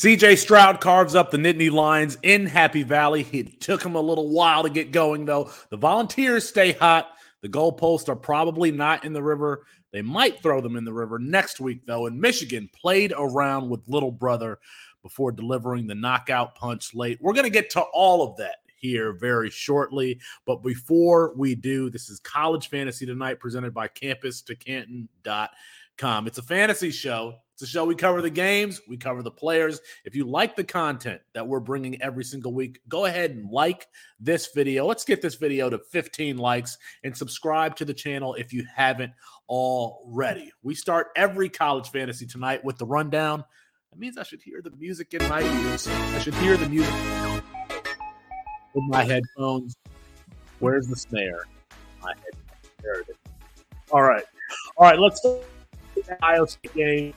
C.J. Stroud carves up the Nittany Lions in Happy Valley. It took him a little while to get going, though. The Volunteers stay hot. The goalposts are probably not in the river. They might throw them in the river next week, though. And Michigan played around with little brother before delivering the knockout punch late. We're going to get to all of that here very shortly. But before we do, this is College Fantasy Tonight presented by CampusToCanton.com. It's a fantasy show. It's a show we cover the games, we cover the players. If you like the content that we're bringing every single week, go ahead and like this video. Let's get this video to 15 likes and subscribe to the channel if you haven't already. We start every College Fantasy Tonight with the rundown. That means I should hear the music in my ears. I should hear the music with my headphones. Where's the snare? My headphones. There it is. All right, let's start with the Ohio State game.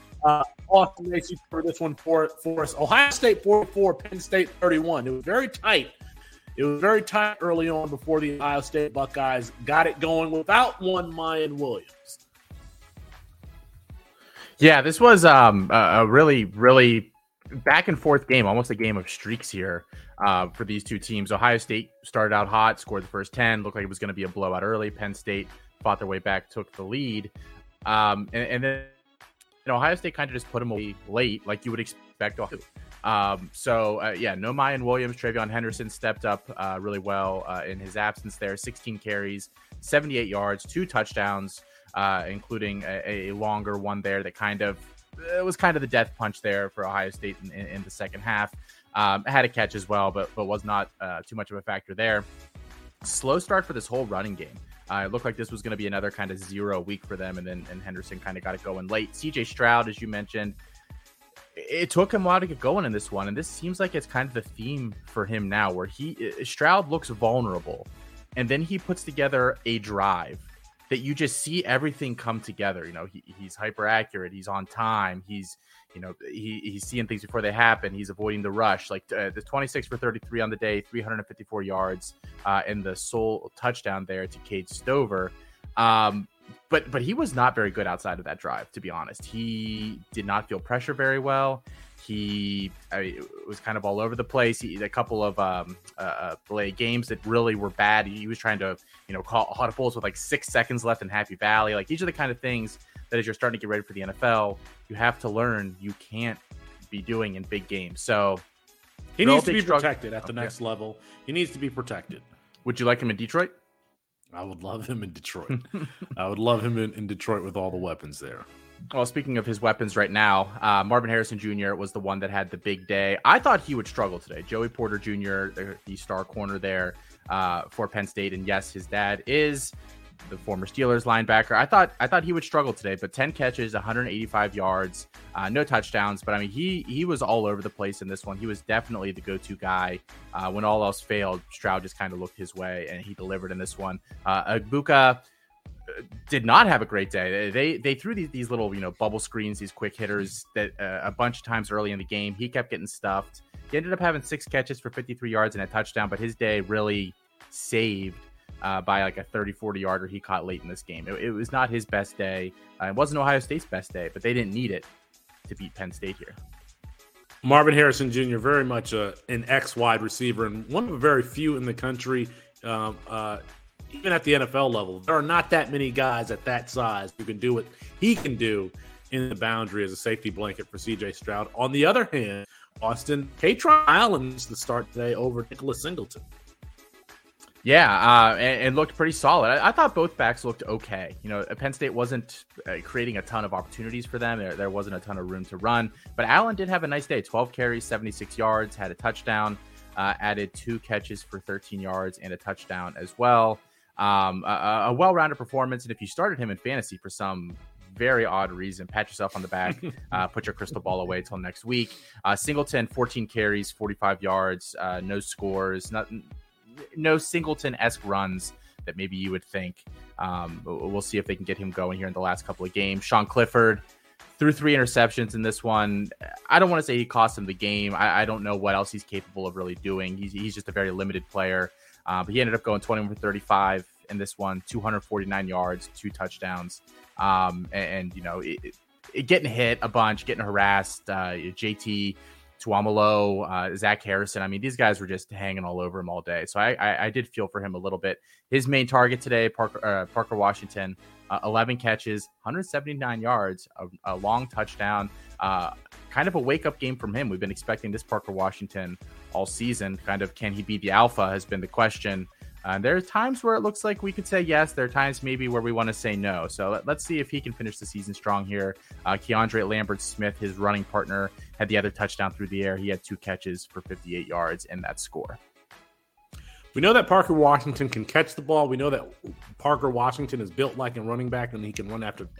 Austin makes you cover this one for us. Ohio State 44, Penn State 31. It was very tight. It was very tight early on before the Ohio State Buckeyes got it going without one Miyan Williams. Yeah, this was a really, really back and forth game, almost a game of streaks here for these two teams. Ohio State started out hot, scored the first 10, looked like it was going to be a blowout early. Penn State fought their way back, took the lead. And then Ohio State kind of just put them away late, like you would expect. No Miyan Williams. Treveyon Henderson stepped up really well in his absence there. 16 carries, 78 yards, 2 touchdowns, including a longer one there that it was kind of the death punch there for Ohio State in the second half. Had a catch as well, but was not too much of a factor there. Slow start for this whole running game. It looked like this was going to be another kind of 0 week for them, and then Henderson kind of got it going late. C.J. Stroud, as you mentioned, it took him a while to get going in this one, and this seems like it's kind of the theme for him now, where Stroud looks vulnerable, and then he puts together a drive that you just see everything come together. You know, he's hyper accurate, he's on time, he's, you know, he's seeing things before they happen. He's avoiding the rush. Like the 26 for 33 on the day, 354 yards, and the sole touchdown there to Cade Stover. But he was not very good outside of that drive, to be honest. He did not feel pressure very well. He was kind of all over the place. He, a couple of play games that really were bad. He was trying to, you know, call audibles with like 6 seconds left in Happy Valley. Like, these are the kind of things that as you're starting to get ready for the NFL, you have to learn you can't be doing in big games. So he needs to be protected at the next level. He needs to be protected. Would you like him in Detroit? I would love him in Detroit. I would love him in Detroit with all the weapons there. Well, speaking of his weapons right now, Marvin Harrison Jr. was the one that had the big day. I thought he would struggle today. Joey Porter Jr., the star corner there for Penn State. And yes, his dad is the former Steelers linebacker. I thought he would struggle today, but 10 catches, 185 yards, no touchdowns. But I mean, he was all over the place in this one. He was definitely the go-to guy. When all else failed, Stroud just kind of looked his way, and he delivered in this one. Agbuka did not have a great day. They threw these little, you know, bubble screens, these quick hitters that a bunch of times early in the game. He kept getting stuffed. He ended up having 6 catches for 53 yards and a touchdown, but his day really saved by like a 30-40 yarder he caught late in this game. It was not his best day. It wasn't Ohio State's best day, but they didn't need it to beat Penn State here. Marvin Harrison Jr., very much an ex-wide receiver and one of the very few in the country, even at the NFL level. There are not that many guys at that size who can do what he can do in the boundary as a safety blanket for C.J. Stroud. On the other hand, Austin, Kaytron Allen is the start today over Nicholas Singleton. Yeah, and looked pretty solid. I thought both backs looked okay. You know, Penn State wasn't creating a ton of opportunities for them. There wasn't a ton of room to run. But Allen did have a nice day. 12 carries, 76 yards, had a touchdown, added 2 catches for 13 yards and a touchdown as well. A well-rounded performance. And if you started him in fantasy for some very odd reason, pat yourself on the back, put your crystal ball away till next week. Singleton, 14 carries, 45 yards, no scores, nothing. No Singleton-esque runs that maybe you would think. We'll see if they can get him going here in the last couple of games. Sean Clifford threw 3 interceptions in this one. I don't want to say he cost him the game. I don't know what else he's capable of really doing. He's just a very limited player. But he ended up going 21 for 35 in this one, 249 yards, 2 touchdowns. Getting hit a bunch, getting harassed. JT Tuamalo, Zach Harrison. I mean, these guys were just hanging all over him all day. So I did feel for him a little bit. His main target today, Parker Washington, 11 catches, 179 yards, a long touchdown. Kind of a wake-up game from him. We've been expecting this Parker Washington all season. Kind of, can he be the alpha has been the question. And there are times where it looks like we could say yes. There are times maybe where we want to say no. So let's see if he can finish the season strong here. Keandre Lambert-Smith, his running partner, had the other touchdown through the air. He had two catches for 58 yards in that score. We know that Parker Washington can catch the ball. We know that Parker Washington is built like a running back and he can run after. The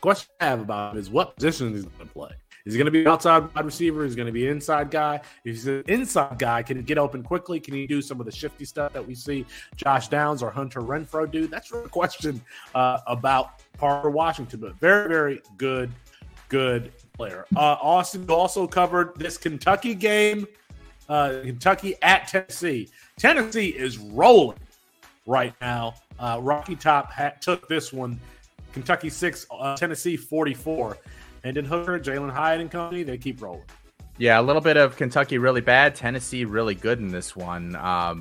question I have about him is what position he's going to play. Is he going to be an outside wide receiver? Is he going to be an inside guy? If he's an inside guy, can he get open quickly? Can he do some of the shifty stuff that we see Josh Downs or Hunter Renfrow do? That's really a question about Parker Washington, but very, very good player. Austin also covered this Kentucky game, Kentucky at Tennessee. Tennessee is rolling right now. Rocky Top took this one, Kentucky 6, Tennessee 44. Hendon Hooker, Jalin Hyatt and company, they keep rolling. Yeah, a little bit of Kentucky really bad, Tennessee really good in this one.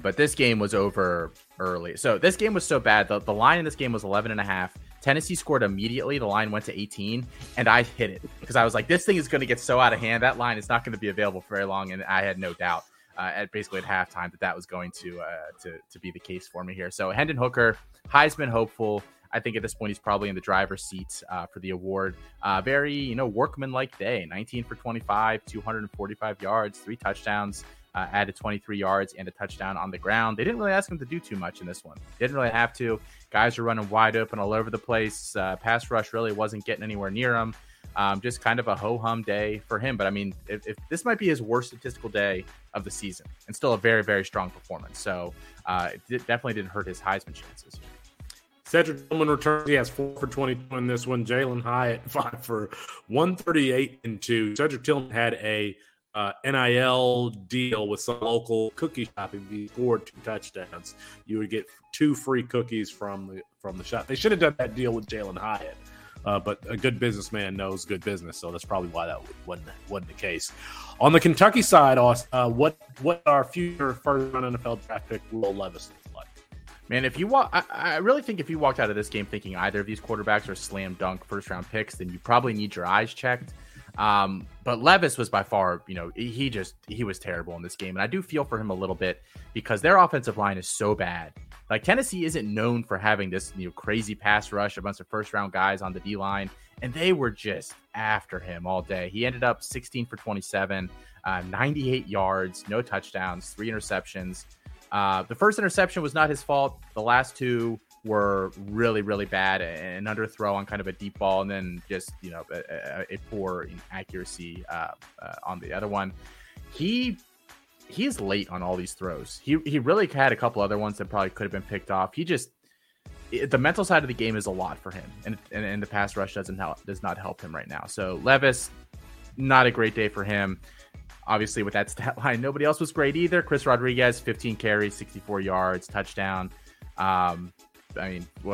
But this game was over early. So this game was so bad. The line in this game was 11.5. Tennessee scored immediately. The line went to 18, and I hit it because I was like, this thing is going to get so out of hand. That line is not going to be available for very long, and I had no doubt at basically at halftime that was going to be the case for me here. So Hendon Hooker, Heisman hopeful. I think at this point, he's probably in the driver's seat for the award. Very, workman-like day. 19 for 25, 245 yards, 3 touchdowns, added 23 yards and a touchdown on the ground. They didn't really ask him to do too much in this one. Didn't really have to. Guys are running wide open all over the place. Pass rush really wasn't getting anywhere near him. Just kind of a ho-hum day for him. But, I mean, if this might be his worst statistical day of the season and still a very, very strong performance. So it definitely didn't hurt his Heisman chances. Cedric Tillman returns. He has 4 for 22 in this one. Jalin Hyatt 5 for 138 and 2. Cedric Tillman had a NIL deal with some local cookie shop. If he scored 2 touchdowns, you would get 2 free cookies from the shop. They should have done that deal with Jalin Hyatt, but a good businessman knows good business, so that's probably why that wasn't the case. On the Kentucky side, what our future first round NFL draft pick Will Levis look like? Man, I really think if you walked out of this game thinking either of these quarterbacks are slam dunk first round picks, then you probably need your eyes checked. But Levis was by far, he was terrible in this game. And I do feel for him a little bit because their offensive line is so bad. Like Tennessee isn't known for having this crazy pass rush, a bunch of first round guys on the D line. And they were just after him all day. He ended up 16 for 27, 98 yards, no touchdowns, 3 interceptions. The first interception was not his fault. The last 2 were really, really bad, an underthrow on kind of a deep ball, and then just a poor accuracy on the other one. He is late on all these throws. He really had a couple other ones that probably could have been picked off. The mental side of the game is a lot for him, and the pass rush does not help him right now. So Levis, not a great day for him. Obviously, with that stat line, nobody else was great either. Chris Rodriguez, 15 carries, 64 yards, touchdown.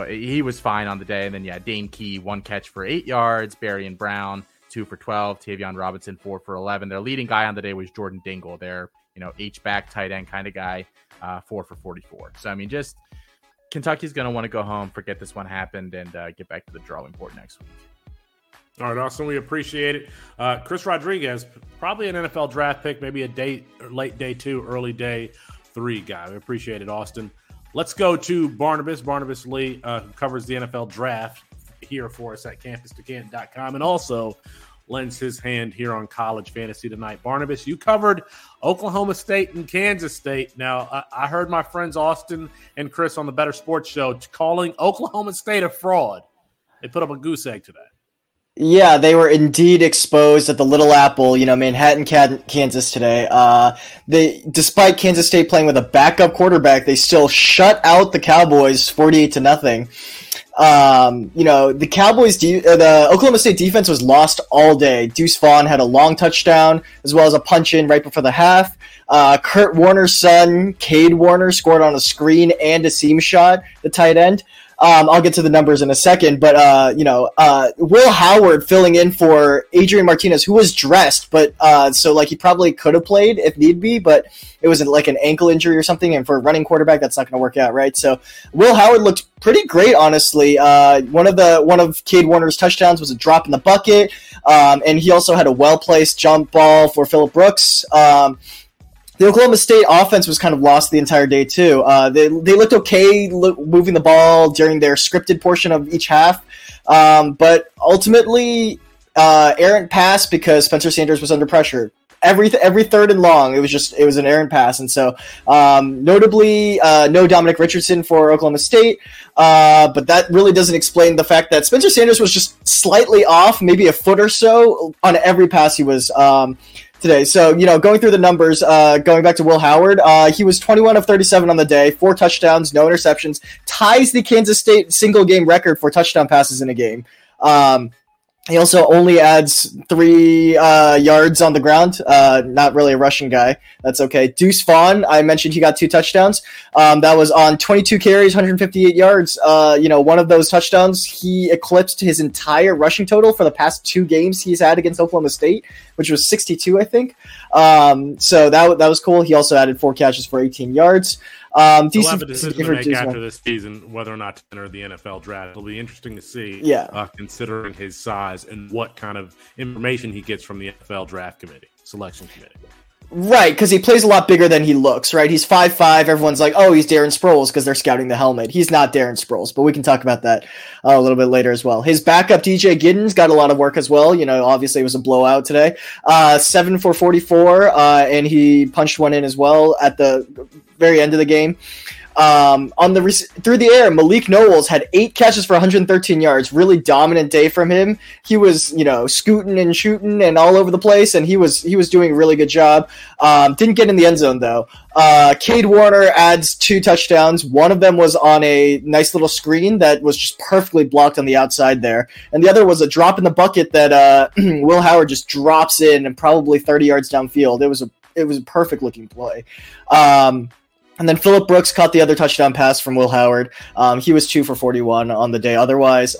He was fine on the day. And then, Dane Key, 1 catch for 8 yards. Barry and Brown, 2 for 12. Tavion Robinson, 4 for 11. Their leading guy on the day was Jordan Dingle, their H-back tight end kind of guy, 4 for 44. So, just Kentucky's going to want to go home, forget this one happened, and get back to the drawing board next week. All right, Austin, we appreciate it. Chris Rodriguez, probably an NFL draft pick, maybe a day, late day 2, early day 3 guy. We appreciate it, Austin. Let's go to Barnabas Lee, who covers the NFL draft here for us at campus2canton.com and also lends his hand here on College Fantasy tonight. Barnabas, you covered Oklahoma State and Kansas State. Now, I heard my friends Austin and Chris on the Better Sports Show calling Oklahoma State a fraud. They put up a goose egg today. Yeah, they were indeed exposed at the Little Apple, Manhattan, Kansas today. Despite Kansas State playing with a backup quarterback, they still shut out the Cowboys 48-0. The Cowboys, the Oklahoma State defense was lost all day. Deuce Vaughn had a long touchdown as well as a punch in right before the half. Kurt Warner's son, Cade Warner, scored on a screen and a seam shot, the tight end. I'll get to the numbers in a second, but Will Howard filling in for Adrian Martinez, who was dressed, but so he probably could have played if need be, but it was an ankle injury or something, and for a running quarterback, that's not going to work out, right? So Will Howard looked pretty great, honestly. One of Cade Warner's touchdowns was a drop in the bucket, and he also had a well-placed jump ball for Philip Brooks. The Oklahoma State offense was kind of lost the entire day, too. They looked okay moving the ball during their scripted portion of each half, but ultimately, errant pass because Spencer Sanders was under pressure. Every third and long, it was an errant pass. And so, notably, no Dominic Richardson for Oklahoma State. But that really doesn't explain the fact that Spencer Sanders was just slightly off, maybe a foot or so on every pass he was, today. So, going through the numbers, going back to Will Howard, he was 21 of 37 on the day, 4 touchdowns, no interceptions, ties the Kansas State single game record for touchdown passes in a game. He also only adds 3 yards on the ground. Not really a rushing guy. That's okay. Deuce Vaughn, I mentioned he got 2 touchdowns. That was on 22 carries, 158 yards. One of those touchdowns, he eclipsed his entire rushing total for the past 2 games he's had against Oklahoma State, which was 62, I think. So that was cool. He also added 4 catches for 18 yards. He'll have a decision to make after this season whether or not to enter the NFL draft. It'll be interesting to see, considering his size and what kind of information he gets from the NFL draft committee, selection committee. Right, because he plays a lot bigger than he looks, right? He's 5'5". Everyone's like, oh, he's Darren Sproles because they're scouting the helmet. He's not Darren Sproles, but we can talk about that a little bit later as well. His backup, DJ Giddens, got a lot of work as well. Obviously it was a blowout today. 7 for 44, and he punched one in as well at the very end of the game. Through the air, Malik Knowles had 8 catches for 113 yards. Really dominant day from him. He was, scooting and shooting and all over the place, and he was doing a really good job. Didn't get in the end zone though. Cade Warner adds 2 touchdowns. One of them was on a nice little screen that was just perfectly blocked on the outside there, and the other was a drop in the bucket that Will Howard just drops in and probably 30 yards downfield. It was a perfect looking play. And then Phillip Brooks caught the other touchdown pass from Will Howard. He was 2 for 41 on the day. Otherwise,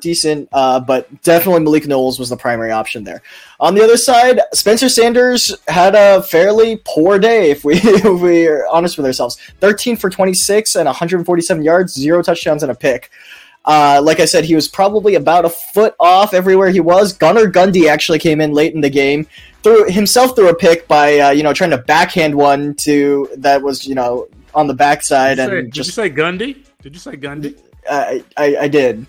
decent, but definitely Malik Knowles was the primary option there. On the other side, Spencer Sanders had a fairly poor day, if we are honest with ourselves. 13 for 26 and 147 yards, 0 touchdowns and a pick. Like I said, he was probably about a foot off everywhere he was. Gunner Gundy actually came in late in the game, threw a pick by trying to backhand one to that was on the backside. Did you say Gundy? I did.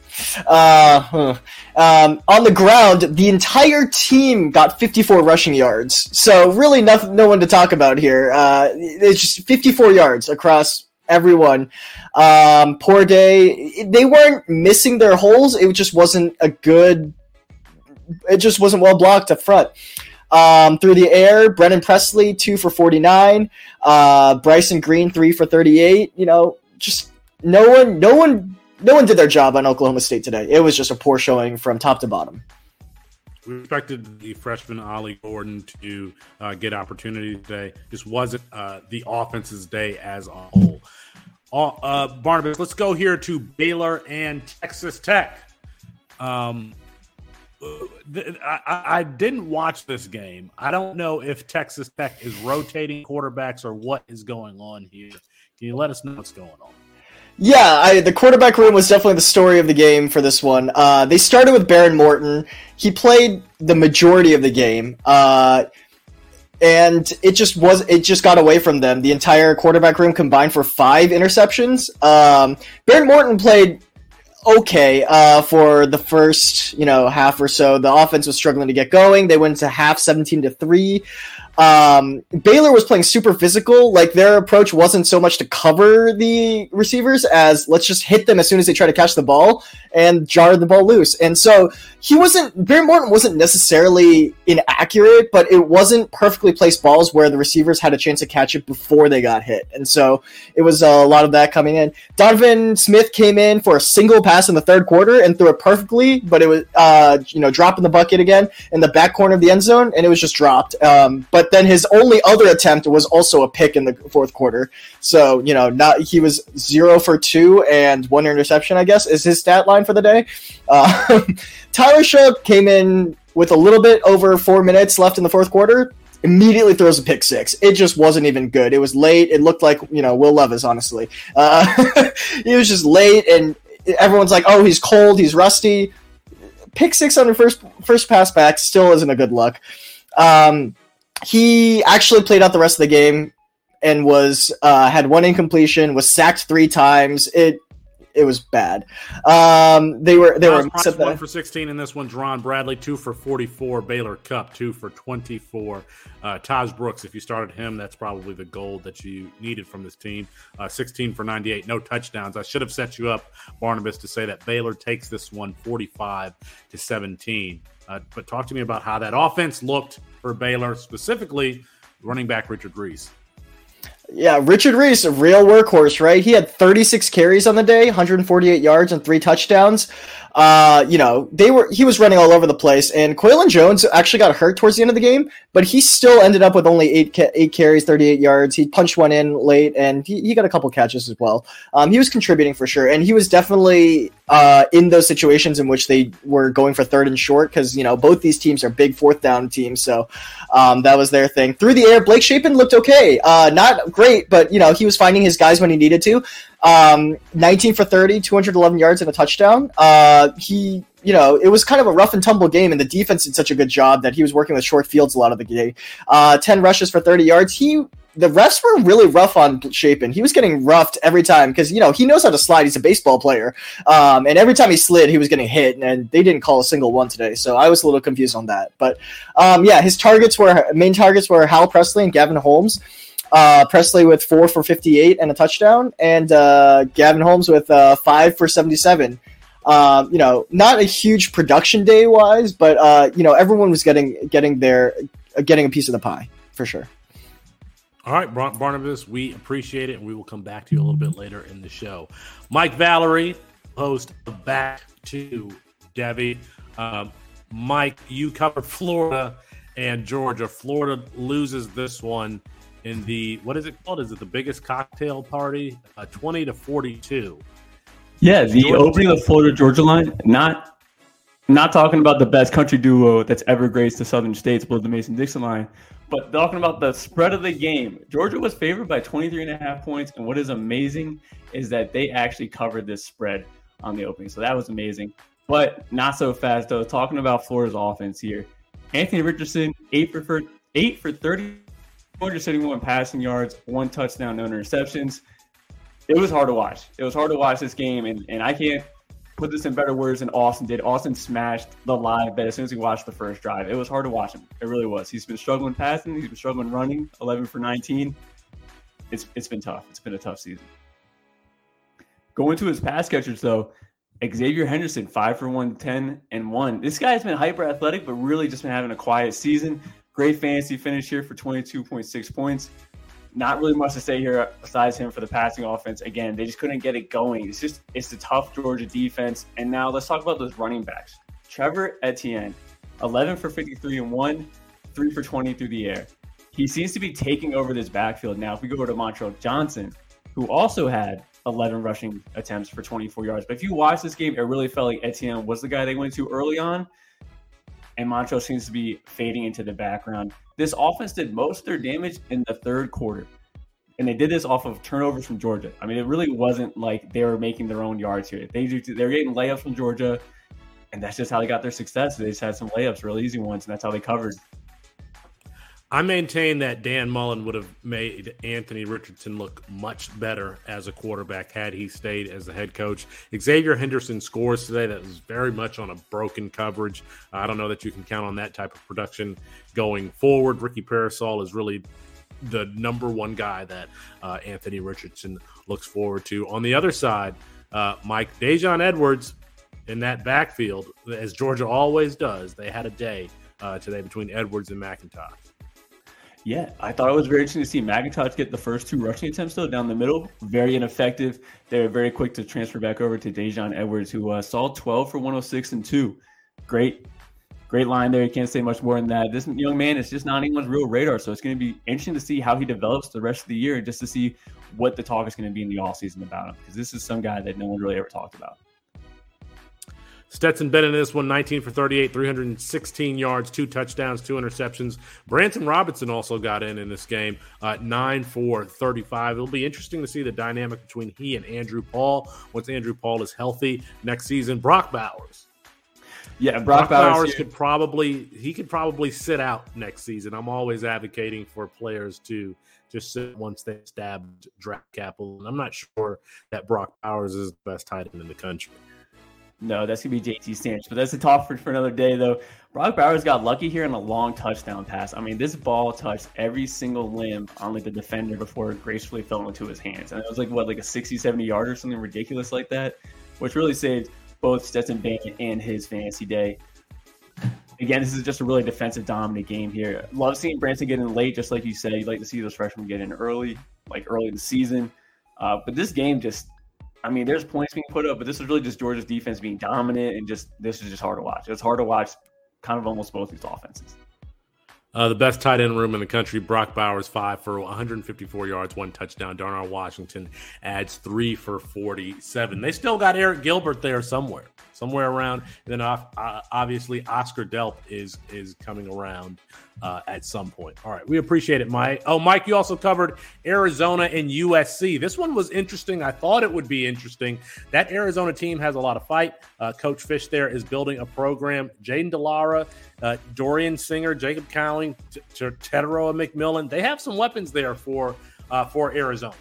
On the ground, the entire team got 54 rushing yards. So really, no one to talk about here. It's just 54 yards across everyone. Poor day. They weren't missing their holes. It just wasn't well blocked up front. Through the air, Brennan Presley, 2 for 49. Bryson Green, 3 for 38. Just no one did their job on Oklahoma State today. It was just a poor showing from top to bottom. We expected the freshman Ollie Gordon to get opportunity today. This wasn't the offense's day as a whole. Barnabas, let's go here to Baylor and Texas Tech. I didn't watch this game. I don't know if Texas Tech is rotating quarterbacks or what is going on here. Can you let us know what's going on? Yeah, the quarterback room was definitely the story of the game for this one. They started with Baron Morton. He played the majority of the game, and it just got away from them. The entire quarterback room combined for 5 interceptions. Baron Morton played okay for the first half or so. The offense was struggling to get going. They went to half 17-3. Baylor was playing super physical. Their approach wasn't so much to cover the receivers as let's just hit them as soon as they try to catch the ball and jar the ball loose. And so Baron Morton wasn't necessarily inaccurate, but it wasn't perfectly placed balls where the receivers had a chance to catch it before they got hit. And so it was a lot of that coming in. Donovan Smith came in for a single pass in the third quarter and threw it perfectly, but it was dropping the bucket again in the back corner of the end zone, and it was just dropped. But but then his only other attempt was also a pick in the fourth quarter. So, you know, he was 0 for 2 and 1 interception, I guess, is his stat line for the day. Tyler Shupp came in with a little bit over 4 minutes left in the fourth quarter, immediately throws a pick six. It just wasn't even good. It was late. It looked like, you know, Will Levis, honestly. He was just late, and everyone's like, oh, he's cold, he's rusty. Pick six on the first pass back still isn't a good look. He actually played out the rest of the game and was had 1 incompletion, was sacked 3 times. It was bad. They were 1 for 16 in this one. Deron Bradley 2 for 44. Baylor Cup 2 for 24. Taj Brooks, if you started him, that's probably the gold that you needed from this team. 16 for 98, no touchdowns. I should have set you up, Barnabas, to say that Baylor takes this one 45 to 17. But talk to me about how that offense looked for Baylor, specifically running back Richard Reese. Yeah, Richard Reese, a real workhorse, right? He had 36 carries on the day, 148 yards, and 3 touchdowns. He was running all over the place, and Qualen Jones actually got hurt towards the end of the game, but he still ended up with only 8 carries, 38 yards. He punched one in late, and he got a couple catches as well. He was contributing for sure, and he was definitely in those situations in which they were going for 3rd and short, because, you know, both these teams are big 4th down teams, so that was their thing. Through the air, Blake Shapen looked okay. Not great, but, you know, he was finding his guys when he needed to. 19 for 30, 211 yards and a touchdown. It was kind of a rough and tumble game, and the defense did such a good job that he was working with short fields a lot of the game. 10 rushes for 30 yards. The refs were really rough on Shapen. He was getting roughed every time because, you know, he knows how to slide. He's a baseball player. And every time he slid, he was getting hit, and they didn't call a single one today. So I was a little confused on that. But, his main targets were Hal Presley and Gavin Holmes. Presley with 4 for 58 and a touchdown, and Gavin Holmes with 5 for 77. Not a huge production day wise, but everyone was getting a piece of the pie for sure. All right, Barnabas, we appreciate it, and we will come back to you a little bit later in the show. Mike Valerie, host of Back to Debbie. Mike, you covered Florida and Georgia. Florida loses this one in the, what is it called? Is it the biggest cocktail party? 20 to 42. Yeah, the Georgia opening of Florida-Georgia line. Not talking about the best country duo that's ever graced the Southern States, below the Mason-Dixon line, but talking about the spread of the game. Georgia was favored by 23.5 points, and what is amazing is that they actually covered this spread on the opening. So that was amazing, but not so fast, though. Talking about Florida's offense here. Anthony Richardson, 8 for 30. 271 passing yards, 1 touchdown, no interceptions. It was hard to watch. It was hard to watch this game, and I can't put this in better words than Austin did. Austin smashed the live bet as soon as he watched the first drive. It was hard to watch him. It really was. He's been struggling passing. He's been struggling running. 11 for 19. It's been tough. It's been a tough season. Going to his pass catchers, though, Xzavier Henderson, 5 for 110 and 1. This guy's been hyper-athletic, but really just been having a quiet season. Great fantasy finish here for 22.6 points. Not really much to say here besides him for the passing offense. Again, they just couldn't get it going. It's the tough Georgia defense. And now let's talk about those running backs. Trevor Etienne, 11 for 53 and 1, 3 for 20 through the air. He seems to be taking over this backfield. Now, if we go over to Montrell Johnson, who also had 11 rushing attempts for 24 yards. But if you watch this game, it really felt like Etienne was the guy they went to early on, and Montrell seems to be fading into the background. This offense did most of their damage in the third quarter, and they did this off of turnovers from Georgia. I mean, it really wasn't like they were making their own yards here. They're getting layups from Georgia, and that's just how they got their success. They just had some layups, real easy ones, and that's how they covered. I maintain that Dan Mullen would have made Anthony Richardson look much better as a quarterback had he stayed as the head coach. Xzavier Henderson scores today. That was very much on a broken coverage. I don't know that you can count on that type of production going forward. Ricky Parasol is really the number 1 guy that Anthony Richardson looks forward to. On the other side, Mike, Daijun Edwards in that backfield, as Georgia always does, they had a day today between Edwards and McIntosh. Yeah, I thought it was very interesting to see McIntosh get the first 2 rushing attempts, though, down the middle. Very ineffective. They were very quick to transfer back over to Daijun Edwards, who saw 12 for 106 and 2. Great Great line there. You can't say much more than that. This young man is just not on anyone's real radar, so it's going to be interesting to see how he develops the rest of the year and just to see what the talk is going to be in the offseason about him, because this is some guy that no one really ever talked about. Stetson Bennett in this one, 19 for 38, 316 yards, 2 touchdowns, 2 interceptions. Branson Robinson also got in this game, 9 for 35. It'll be interesting to see the dynamic between he and Andrew Paul once Andrew Paul is healthy next season. Brock Bowers. Yeah, Brock Bowers could probably sit out next season. I'm always advocating for players to just sit once they stabbed draft capital, and I'm not sure that Brock Bowers is the best tight end in the country. No, that's going to be JT Sanders, but that's a talk for another day, though. Brock Bowers got lucky here in a long touchdown pass. I mean, this ball touched every single limb on the defender before it gracefully fell into his hands. And it was like a 60, 70 yarder or something ridiculous like that, which really saved both Stetson Bennett and his fantasy day. Again, this is just a really defensive dominant game here. Love seeing Branson get in late, just like you said. You'd like to see those freshmen get in early in the season. But this game just... I mean, there's points being put up, but this is really just Georgia's defense being dominant, and this is hard to watch. It's hard to watch kind of almost both these offenses. The best tight end room in the country, Brock Bowers, 5 for 154 yards, 1 touchdown. Darnell Washington adds 3 for 47. They still got Eric Gilbert there somewhere around. And then obviously Oscar Delp is coming around at some point. All right, we appreciate it, Mike. Oh, Mike, you also covered Arizona and USC. This one was interesting. I thought it would be interesting. That Arizona team has a lot of fight. Coach Fish there is building a program. Jayden de Laura, Dorian Singer, Jacob Cowling, Teteroa McMillan. They have some weapons there for Arizona.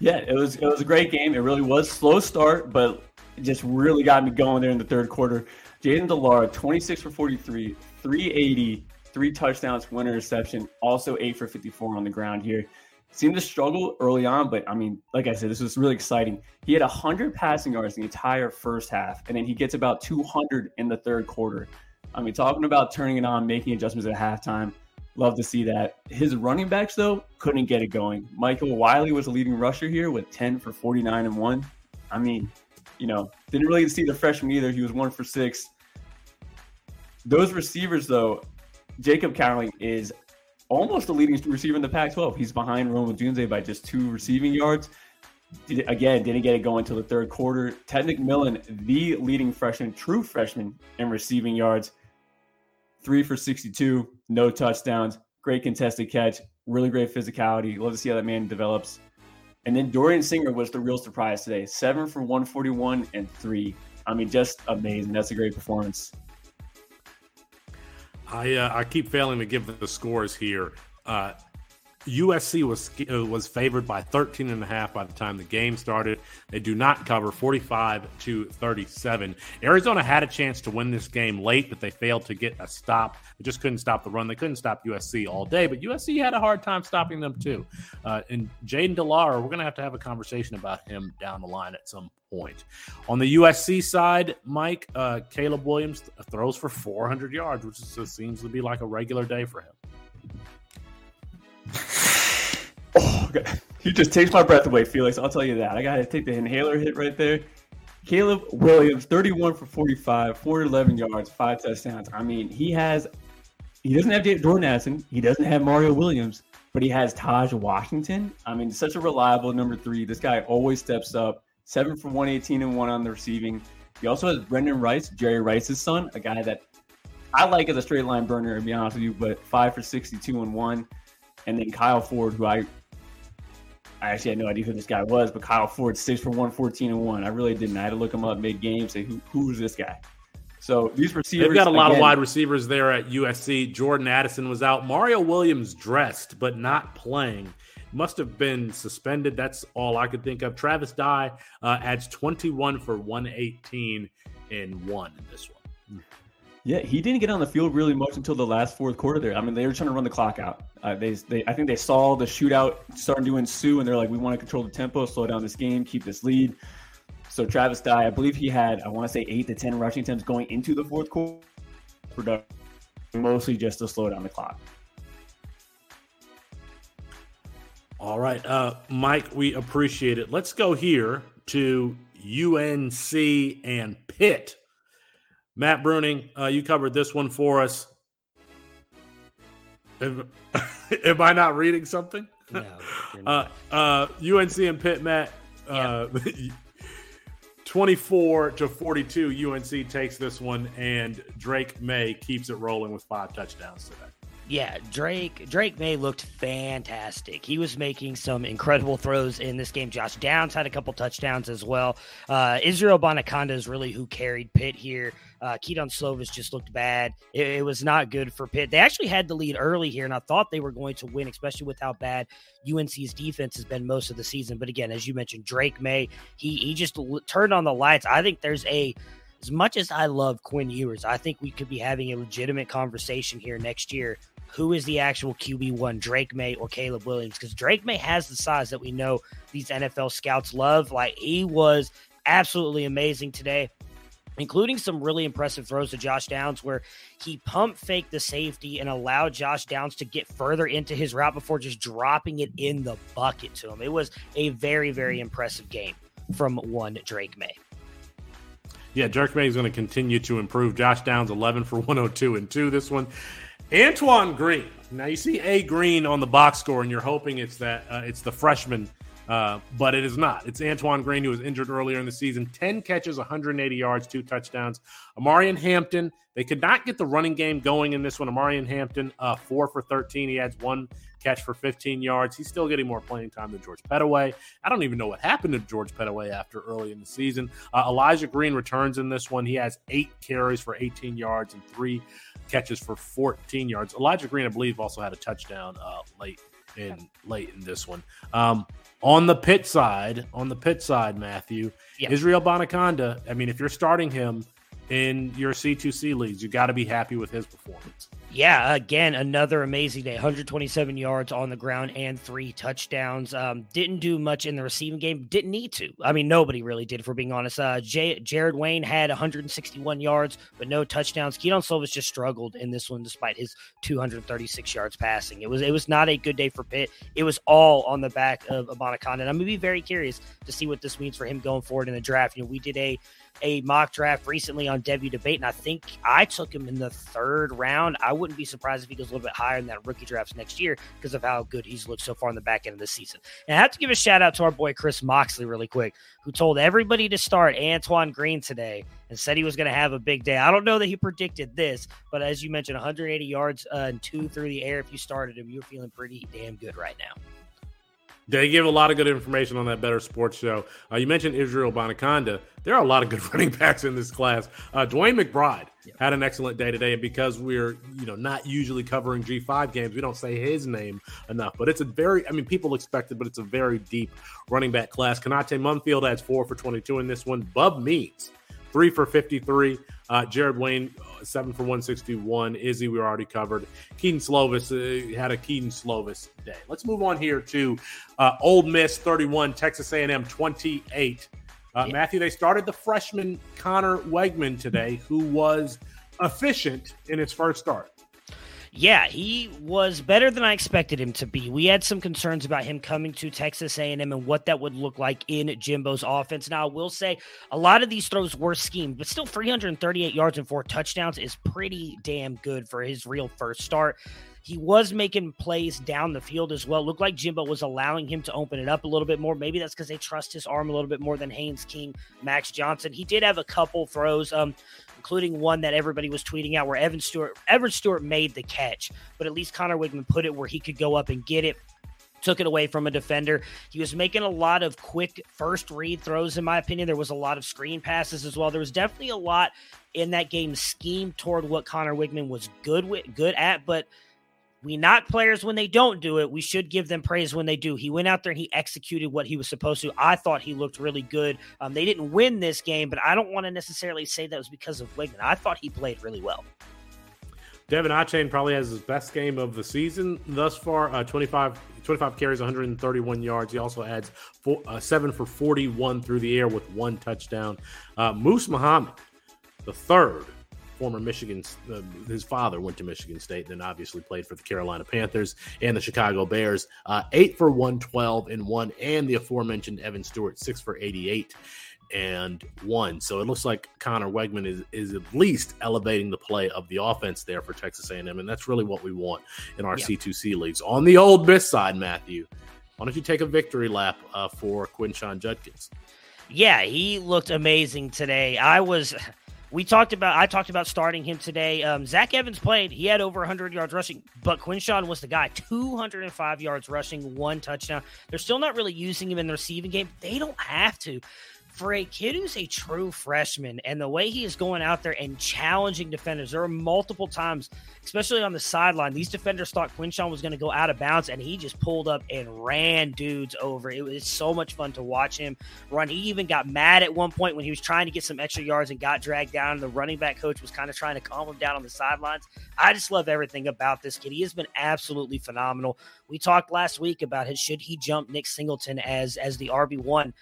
Yeah, it was a great game. It really was slow start, but it just really got me going there in the third quarter. Jayden de Laura, 26 for 43, 380, 3 touchdowns, 1 interception, also 8 for 54 on the ground here. Seemed to struggle early on, but I mean, like I said, this was really exciting. He had 100 passing yards the entire first half, and then he gets about 200 in the third quarter. I mean, talking about turning it on, making adjustments at halftime, love to see that. His running backs, though, couldn't get it going. Michael Wiley was the leading rusher here with 10 for 49 and 1. I mean, you know, didn't really see the freshman either. He was 1 for 6. Those receivers, though, Jacob Cowling is almost the leading receiver in the Pac-12. He's behind Romo Dunze by just 2 receiving yards. Again, didn't get it going until the third quarter. Ted McMillan, the leading freshman, true freshman in receiving yards, 3 for 62, no touchdowns. Great contested catch, really great physicality. Love to see how that man develops. And then Dorian Singer was the real surprise today. 7 for 141 and 3. I mean, just amazing. That's a great performance. I keep failing to give the scores here. USC was favored by 13.5 by the time the game started. They do not cover, 45 to 37. Arizona had a chance to win this game late, but they failed to get a stop. They just couldn't stop the run. They couldn't stop USC all day, but USC had a hard time stopping them too. And Jayden de Laura, we're going to have a conversation about him down the line at some point. On the USC side, Mike, Caleb Williams throws for 400 yards, which just seems to be like a regular day for him. Oh, God. He just takes my breath away, Felix. I'll tell you that. I got to take the inhaler hit right there. Caleb Williams, 31 for 45, 411 yards, 5 touchdowns. I mean, he doesn't have Jordan Addison. He doesn't have Mario Williams, but he has Taj Washington. I mean, such a reliable number 3. This guy always steps up. 7 for 118 and 1 on the receiving. He also has Brendan Rice, Jerry Rice's son, a guy that I like as a straight line burner, to be honest with you, but 5 for 62 and 1. And then Kyle Ford, who I actually had no idea who this guy was, but Kyle Ford, 6 for 114 and 1. I really didn't. I had to look him up mid-game, say, who's this guy? So these receivers. They've got a lot of wide receivers there at USC. Jordan Addison was out. Mario Williams dressed, but not playing. Must have been suspended. That's all I could think of. Travis Dye adds 21 for 118 and 1 in this one. Yeah, he didn't get on the field really much until the last fourth quarter there. I mean, they were trying to run the clock out. I think they saw the shootout starting to ensue, and they're like, we want to control the tempo, slow down this game, keep this lead. So Travis Dye, I believe he had, I want to say, 8 to 10 rushing attempts going into the fourth quarter, mostly just to slow down the clock. All right, Mike, we appreciate it. Let's go here to UNC and Pitt. Matt Bruning, you covered this one for us. Am I not reading something? No. UNC and Pitt, Matt. Yeah. 24-42, UNC takes this one, and Drake May keeps it rolling with 5 touchdowns today. Yeah, Drake May looked fantastic. He was making some incredible throws in this game. Josh Downs had a couple touchdowns as well. Israel Bonaconda is really who carried Pitt here. Keaton Slovis just looked bad. It was not good for Pitt. They actually had the lead early here, and I thought they were going to win, especially with how bad UNC's defense has been most of the season. But again, as you mentioned, Drake May, he just turned on the lights. I think there's a... As much as I love Quinn Ewers, I think we could be having a legitimate conversation here next year. Who is the actual QB1, Drake May or Caleb Williams? Because Drake May has the size that we know these NFL scouts love. Like, he was absolutely amazing today, including some really impressive throws to Josh Downs where he pump faked the safety and allowed Josh Downs to get further into his route before just dropping it in the bucket to him. It was a very, very impressive game from one Drake May. Yeah, Drake May is going to continue to improve. Josh Downs, 11 for 102 and 2 this one. Antoine Green. Now, you see A. Green on the box score, and you're hoping it's that it's the freshman, but it is not. It's Antoine Green, who was injured earlier in the season. 10 catches, 180 yards, 2 touchdowns. Amarian Hampton, they could not get the running game going in this one. Amarian Hampton, 4 for 13. He adds 1 catch for 15 yards. He's still getting more playing time than George Pettaway. I don't even know what happened to George Pettaway after early in the season. Elijah Green returns in this one. He has 8 carries for 18 yards and 3 catches for 14 yards. Elijah Green, I believe, also had a touchdown late in this one. On the Pitt side, Matthew, yeah. Israel Bonaconda, I mean, if you're starting him in your C2C leagues, you got to be happy with his performance. Yeah, again, another amazing day. 127 yards on the ground and 3 touchdowns. Didn't do much in the receiving game. Didn't need to. I mean, nobody really did, if we're being honest. Jared Wayne had 161 yards, but no touchdowns. Keaton Slovis just struggled in this one despite his 236 yards passing. It was not a good day for Pitt. It was all on the back of Bonaconda. And I'm going to be very curious to see what this means for him going forward in the draft. You know, we did a mock draft recently on Debut Debate, and I think I took him in the 3rd round. I wouldn't be surprised if he goes a little bit higher in that rookie drafts next year because of how good he's looked so far in the back end of the season. And I have to give a shout out to our boy Chris Moxley really quick, who told everybody to start Antoine Green today and said he was going to have a big day. I don't know that he predicted this, but as you mentioned, 180 yards and 2 through the air. If you started him, you're feeling pretty damn good right now. They give a lot of good information on that Better Sports Show. You mentioned Israel Bonaconda. There are a lot of good running backs in this class. Dwayne McBride had an excellent day today, and because we're not usually covering G5 games, we don't say his name enough. But it's a very, people expect it, but it's a very deep running back class. Kanate Mumfield adds 4 for 22 in this one. Bub Means, 3 for 53. Jared Wayne, 7 for 161. Izzy, we already covered. Keaton Slovis had a Keaton Slovis day. Let's move on here to Ole Miss 31, Texas A&M 28. Matthew, they started the freshman Connor Wegman today, who was efficient in his first start. Yeah, he was better than I expected him to be. We had some concerns about him coming to Texas A&M and what that would look like in Jimbo's offense. Now, I will say a lot of these throws were schemed, but still 338 yards and 4 touchdowns is pretty damn good for his real first start. He was making plays down the field as well. Looked like Jimbo was allowing him to open it up a little bit more. Maybe that's because they trust his arm a little bit more than Haynes King, Max Johnson. He did have a couple throws, including one that everybody was tweeting out where Evan Stewart made the catch, but at least Connor Wigman put it where he could go up and get it. Took it away from a defender. He was making a lot of quick first read throws, in my opinion. There was a lot of screen passes as well. There was definitely a lot in that game scheme toward what Connor Wigman was good at, but we knock players when they don't do it. We should give them praise when they do. He went out there and he executed what he was supposed to. I thought he looked really good. They didn't win this game, but I don't want to necessarily say that was because of Wigman. I thought he played really well. Devin Achane probably has his best game of the season thus far, 25 carries, 131 yards. He also adds 7 for 41 through the air with 1 touchdown. Moose Muhammad, the third. Former Michigan's, his father went to Michigan State, then obviously played for the Carolina Panthers and the Chicago Bears. 8 for 112 and 1, and the aforementioned Evan Stewart, 6 for 88 and one. So it looks like Connor Wegman is at least elevating the play of the offense there for Texas A&M, and that's really what we want in our C2C leagues. On the Old Miss side, Matthew, why don't you take a victory lap for Quinshon Judkins? Yeah, he looked amazing today. I talked about starting him today. Zach Evans played. He had over 100 yards rushing, but Quinshon was the guy. 205 yards rushing, one touchdown. They're still not really using him in the receiving game. They don't have to. For a kid who's a true freshman and the way he is going out there and challenging defenders, there are multiple times, especially on the sideline, these defenders thought Quinshon was going to go out of bounds, and he just pulled up and ran dudes over. It was so much fun to watch him run. He even got mad at one point when he was trying to get some extra yards and got dragged down. The running back coach was kind of trying to calm him down on the sidelines. I just love everything about this kid. He has been absolutely phenomenal. We talked last week about his, should he jump Nick Singleton as the RB1?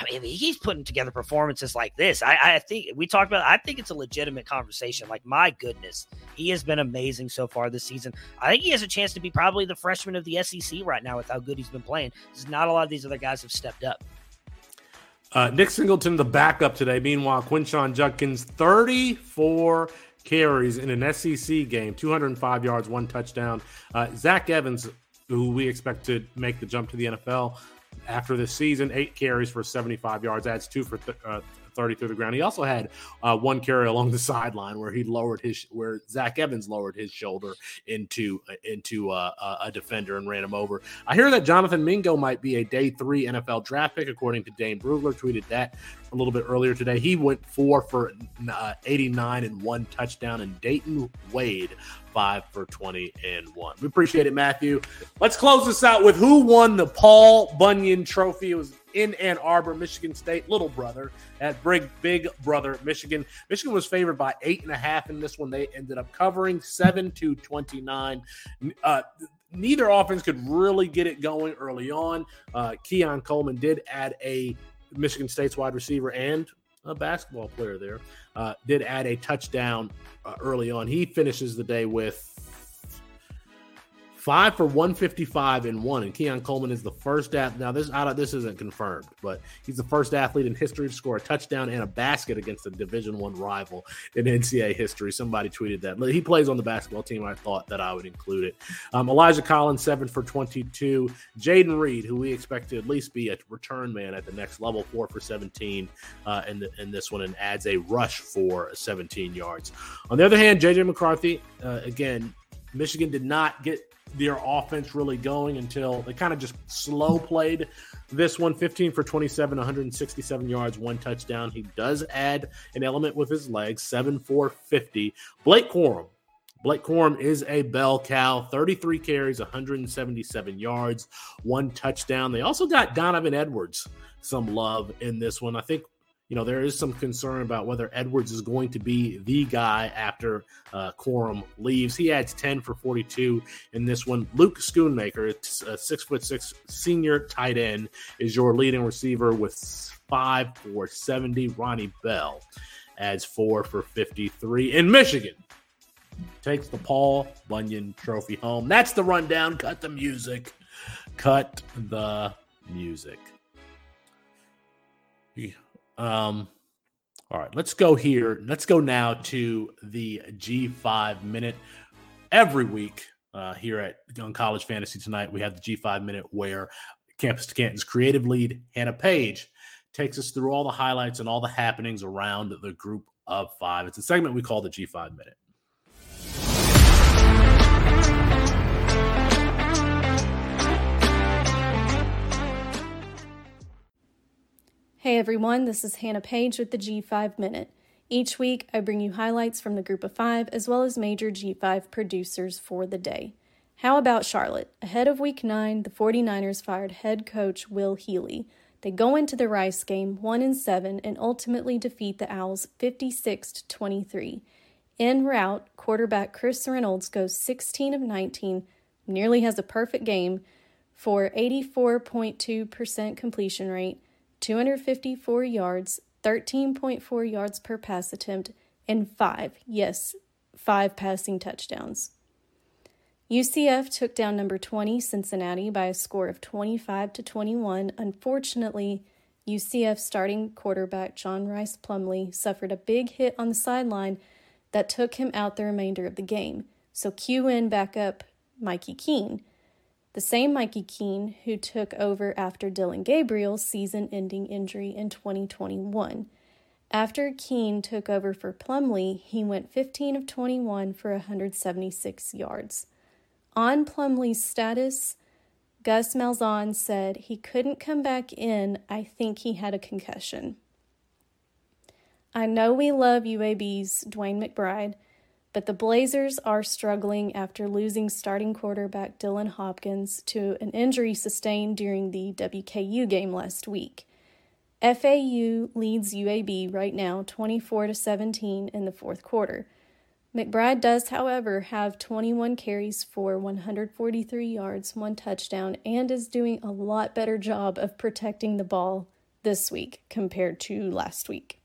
I mean, he's putting together performances like this. I think we talked about, I think it's a legitimate conversation. Like, my goodness, he has been amazing so far this season. I think he has a chance to be probably the freshman of the SEC right now with how good he's been playing. Because not a lot of these other guys have stepped up. Nick Singleton, the backup today. Meanwhile, Quinshon Judkins, 34 carries in an SEC game, 205 yards, one touchdown. Zach Evans, who we expect to make the jump to the NFL, after this season, 8 carries for 75 yards, adds 2 for 30 through the ground. He also had one carry along the sideline where Zach Evans lowered his shoulder into a defender and ran him over. I hear that Jonathan Mingo might be a day 3 NFL draft pick, according to Dane Brugler. Tweeted that a little bit earlier today. He went 4 for 89 and 1 touchdown, and Dayton Wade 5 for 20 and 1. We appreciate it, Matthew. Let's close this out with who won the Paul Bunyan Trophy. It was in Ann Arbor, Michigan State, little brother at Big Brother, Michigan. Michigan was favored by 8.5 in this one. They ended up covering 7-29. Neither offense could really get it going early on. Keon Coleman did add a Michigan State's wide receiver and a basketball player there, did add a touchdown early on. He finishes the day with 5 for 155 and 1, and Keon Coleman is the first athlete. Now, this isn't confirmed, but he's the first athlete in history to score a touchdown and a basket against a Division I rival in NCAA history. Somebody tweeted that. He plays on the basketball team. I thought that I would include it. Elijah Collins, 7 for 22. Jaden Reed, who we expect to at least be a return man at the next level, 4 for 17 in this one, and adds a rush for 17 yards. On the other hand, J.J. McCarthy, again, Michigan did not get their offense really going until they kind of just slow played this one. 15 for 27, 167 yards, 1 touchdown. He does add an element with his legs, 7 for 50. Blake Corum is a bell cow, 33 carries, 177 yards, 1 touchdown. They also got Donovan Edwards some love in this one. I think there is some concern about whether Edwards is going to be the guy after Corum leaves. He adds 10 for 42 in this one. Luke Schoonmaker, a 6'6" senior tight end, is your leading receiver with 5 for 70. Ronnie Bell adds 4 for 53. In Michigan, takes the Paul Bunyan Trophy home. That's the rundown. Cut the music. Cut the music. Yeah. All right, let's go here. Let's go now to the G5 Minute. Every week here on College Fantasy Tonight, we have the G5 Minute where Campus to Canton's creative lead, Hannah Page, takes us through all the highlights and all the happenings around the group of 5. It's a segment we call the G5 Minute. Hey everyone, this is Hannah Page with the G5 Minute. Each week, I bring you highlights from the group of 5 as well as major G5 producers for the day. How about Charlotte? Ahead of Week 9, the 49ers fired head coach Will Healy. They go into the Rice game 1-7 and ultimately defeat the Owls 56-23. En route, quarterback Chris Reynolds goes 16 of 19, nearly has a perfect game, for 84.2% completion rate, 254 yards, 13.4 yards per pass attempt, and 5 passing touchdowns. UCF took down number 20, Cincinnati, by a score of 25-21. Unfortunately, UCF starting quarterback John Rice Plumlee suffered a big hit on the sideline that took him out the remainder of the game, so cue in backup Mikey Keene, the same Mikey Keene who took over after Dylan Gabriel's season-ending injury in 2021. After Keene took over for Plumlee, he went 15 of 21 for 176 yards. On Plumlee's status, Gus Malzahn said he couldn't come back in. I think he had a concussion. I know we love UAB's Dwayne McBride, but the Blazers are struggling after losing starting quarterback Dylan Hopkins to an injury sustained during the WKU game last week. FAU leads UAB right now 24-17 in the fourth quarter. McBride does, however, have 21 carries for 143 yards, one touchdown, and is doing a lot better job of protecting the ball this week compared to last week.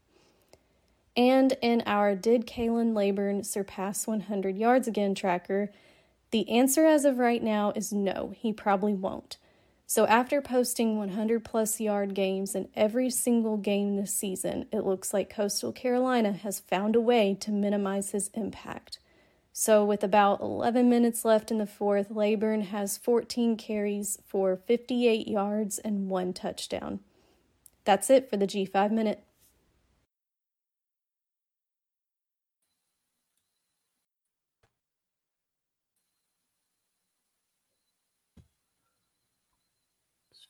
And in our Did Kalen Laburn surpass 100 yards again tracker, the answer as of right now is no, he probably won't. So after posting 100-plus yard games in every single game this season, it looks like Coastal Carolina has found a way to minimize his impact. So with about 11 minutes left in the fourth, Laburn has 14 carries for 58 yards and one touchdown. That's it for the G5 Minute.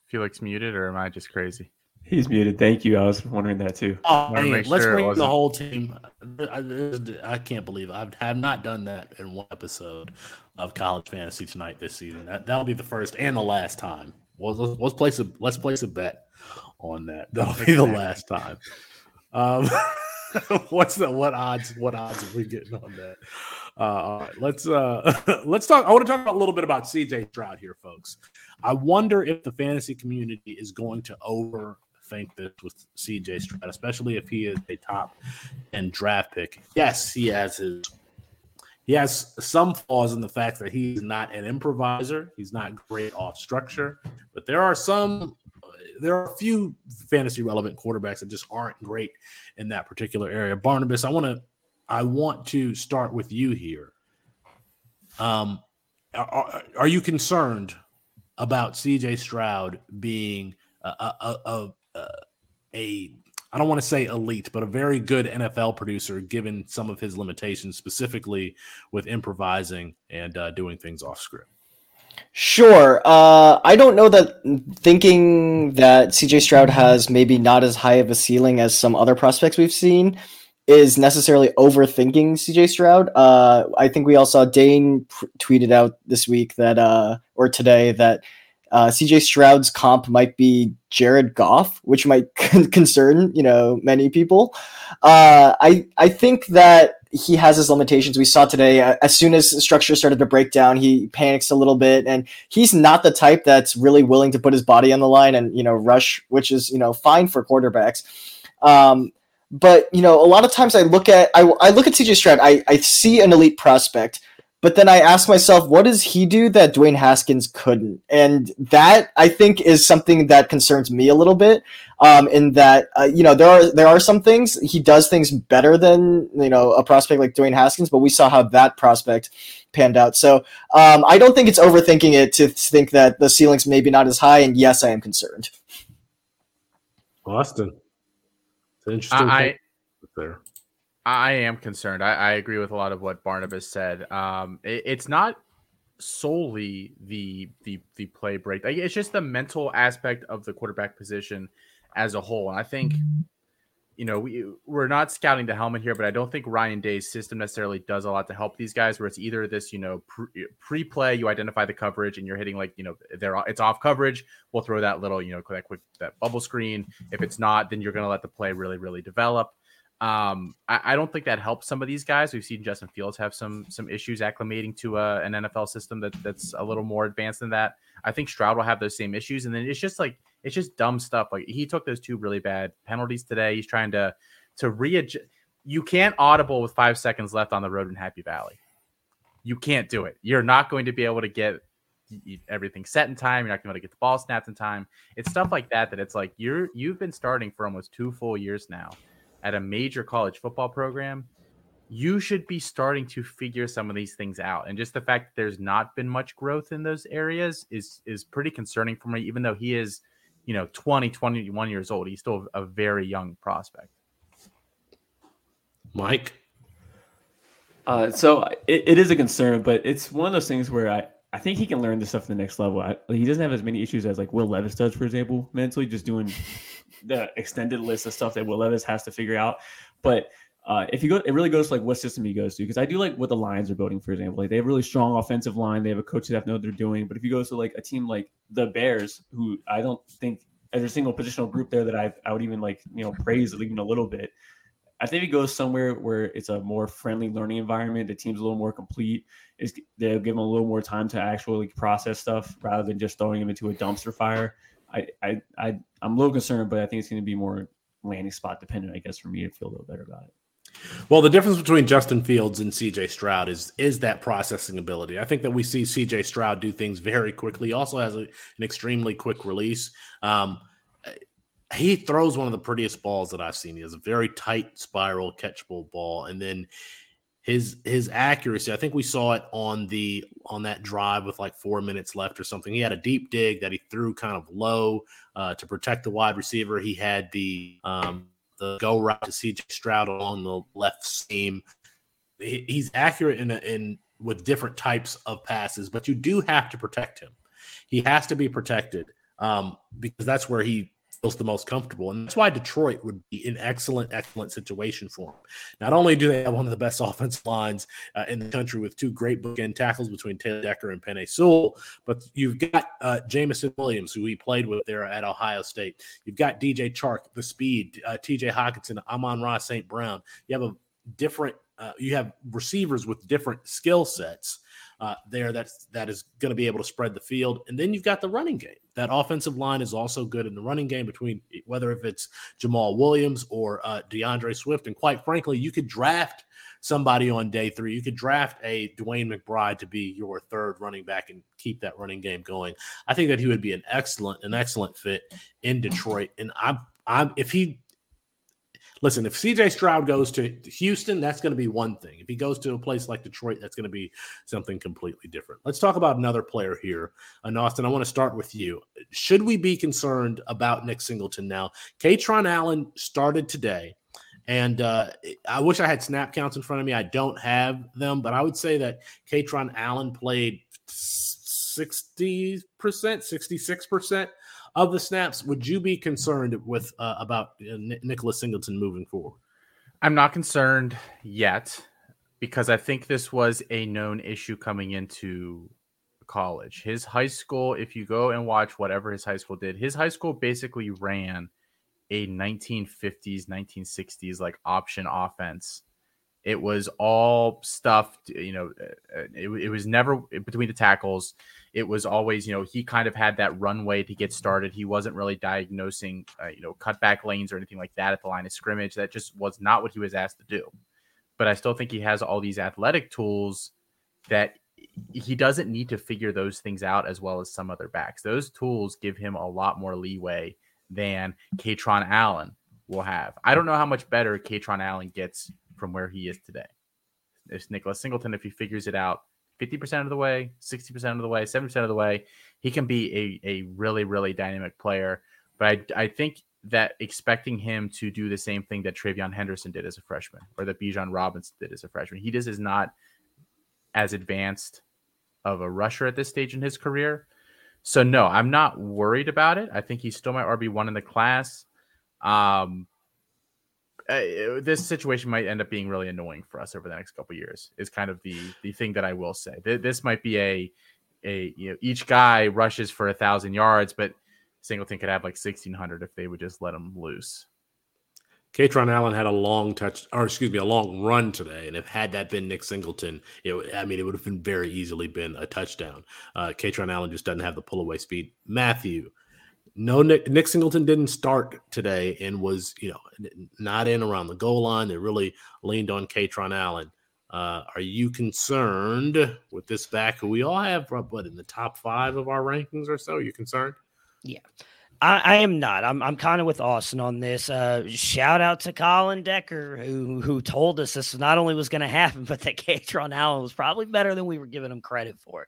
Felix muted, or am I just crazy? He's muted. Thank you. I was wondering that too. Oh, man, let's bring the whole team. I can't believe I have not done that in one episode of College Fantasy Tonight this season. That'll be the first and the last time. Let's place a bet on that. That'll be the last time. What odds are we getting on that? All right, let's talk. I want to talk about a little bit about C.J. Stroud here, folks. I wonder if the fantasy community is going to overthink this with C.J. Stroud, especially if he is a top 10 draft pick. Yes, he has some flaws in the fact that he's not an improviser. He's not great off structure, but there are a few fantasy relevant quarterbacks that just aren't great in that particular area. Barnabas, I want to start with you here. Are you concerned about C.J. Stroud being a I don't want to say elite, but a very good NFL producer, given some of his limitations, specifically with improvising and doing things off script? Sure. I don't know that thinking that C.J. Stroud has maybe not as high of a ceiling as some other prospects we've seen is necessarily overthinking C.J. Stroud. I think we all saw Dane tweeted out this week that, or today, that C.J. Stroud's comp might be Jared Goff, which might concern, many people. I think that he has his limitations. We saw today, as soon as structure started to break down, he panics a little bit, and he's not the type that's really willing to put his body on the line and, rush, which is, fine for quarterbacks. But, a lot of times I look at C.J. Stroud, I see an elite prospect, but then I ask myself, what does he do that Dwayne Haskins couldn't? And that, I think, is something that concerns me a little bit, in that, there are some things. He does things better than, a prospect like Dwayne Haskins, but we saw how that prospect panned out. So I don't think it's overthinking it to think that the ceiling's maybe not as high, and yes, I am concerned. Austin. Interesting. I am concerned. I agree with a lot of what Barnabas said. It's not solely the play break. It's just the mental aspect of the quarterback position as a whole. And I think, we're not scouting the helmet here, but I don't think Ryan Day's system necessarily does a lot to help these guys, where it's either this, pre-play, you identify the coverage and you're hitting it's off coverage. We'll throw that little, that bubble screen. If it's not, then you're going to let the play really, really develop. I don't think that helps some of these guys. We've seen Justin Fields have some issues acclimating to an NFL system that's a little more advanced than that. I think Stroud will have those same issues. And then it's just it's just dumb stuff. Like, he took those two really bad penalties today. He's trying to readjust. You can't audible with 5 seconds left on the road in Happy Valley. You can't do it. You're not going to be able to get everything set in time. You're not going to be able to get the ball snapped in time. It's stuff like that that it's like you've been starting for almost 2 full years now at a major college football program. You should be starting to figure some of these things out. And just the fact that there's not been much growth in those areas is pretty concerning for me, even though he is, 20, 21 years old. He's still a very young prospect. Mike? So it is a concern, but it's one of those things where I think he can learn this stuff in the next level. He doesn't have as many issues as Will Levis does, for example, mentally, just doing the extended list of stuff that Will Levis has to figure out. But it really goes to what system he goes to, because I do like what the Lions are building, for example. They have a really strong offensive line. They have a coach that know what they're doing. But if you go to a team like the Bears, who I don't think there's a single positional group there that I would even praise even a little bit. I think it goes somewhere where it's a more friendly learning environment. The team's a little more complete. They'll give them a little more time to actually process stuff rather than just throwing them into a dumpster fire. I'm a little concerned, but I think it's going to be more landing spot dependent, I guess, for me to feel a little better about it. Well, the difference between Justin Fields and C.J. Stroud is that processing ability. I think that we see C.J. Stroud do things very quickly. He also has an extremely quick release. He throws one of the prettiest balls that I've seen. He has a very tight spiral catchable ball, and then his accuracy. I think we saw it on that drive with 4 minutes left or something. He had a deep dig that he threw kind of low to protect the wide receiver. He had the go route to C.J. Stroud along the left seam. He's accurate with different types of passes, but you do have to protect him. He has to be protected because that's where he feels the most comfortable, and that's why Detroit would be an excellent situation for him. Not only do they have one of the best offensive lines in the country with 2 great bookend tackles between Taylor Decker and Penei Sewell, but you've got Jamison Williams, who he played with there at Ohio State. You've got DJ Chark, the speed, TJ Hockenson, Amon-Ra St. Brown. You have you have receivers with different skill sets that is going to be able to spread the field. And then you've got the running game. That offensive line is also good in the running game, between whether if it's Jamal Williams or DeAndre Swift. And quite frankly, you could draft somebody on day 3. You could draft a Dwayne McBride to be your 3rd running back and keep that running game going. I think that he would be an excellent fit in Detroit. And if C.J. Stroud goes to Houston, that's going to be one thing. If he goes to a place like Detroit, that's going to be something completely different. Let's talk about another player here. And Austin, I want to start with you. Should we be concerned about Nick Singleton now? Kaytron Allen started today, and I wish I had snap counts in front of me. I don't have them, but I would say that Kaytron Allen played 60%, 66%. Of the snaps. Would you be concerned with about Nicholas Singleton moving forward? I'm not concerned yet, because I think this was a known issue coming into college. His high school, if you go and watch whatever his high school did, his high school basically ran a 1950s, 1960s option offense. It was all stuff, it was never between the tackles. It was always, he kind of had that runway to get started. He wasn't really diagnosing, cutback lanes or anything like that at the line of scrimmage. That just was not what he was asked to do. But I still think he has all these athletic tools that he doesn't need to figure those things out as well as some other backs. Those tools give him a lot more leeway than Kaytron Allen will have. I don't know how much better Kaytron Allen gets from where he is today. It's Nicholas Singleton. If he figures it out 50% of the way, 60% of the way, 70% of the way, he can be a really, really dynamic player. But I think that expecting him to do the same thing that Treveyon Henderson did as a freshman, or that Bijan Robinson did as a freshman, he just is not as advanced of a rusher at this stage in his career. So no, I'm not worried about it. I think he's still my RB1 in the class. This situation might end up being really annoying for us over the next couple of years is kind of the thing that I will say. This might be a each guy rushes for 1,000 yards, but Singleton could have 1,600 if they would just let him loose. Kaytron Allen had a long run today, and if had that been Nick Singleton, it would have been very easily been a touchdown. Kaytron Allen just doesn't have the pull away speed. Matthew. No, Nick Singleton didn't start today and was, not in around the goal line. They really leaned on Kaytron Allen. Are you concerned with this back who we all have, but in the top five of our rankings or so? Are you concerned? Yeah. I am not. I'm kind of with Austin on this. Shout out to Colin Decker, who told us this not only was going to happen, but that Kaytron Allen was probably better than we were giving him credit for.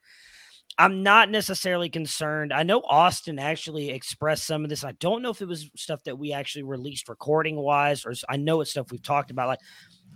I'm not necessarily concerned. I know Austin actually expressed some of this. I don't know if it was stuff that we actually released recording-wise, or I know it's stuff we've talked about. Like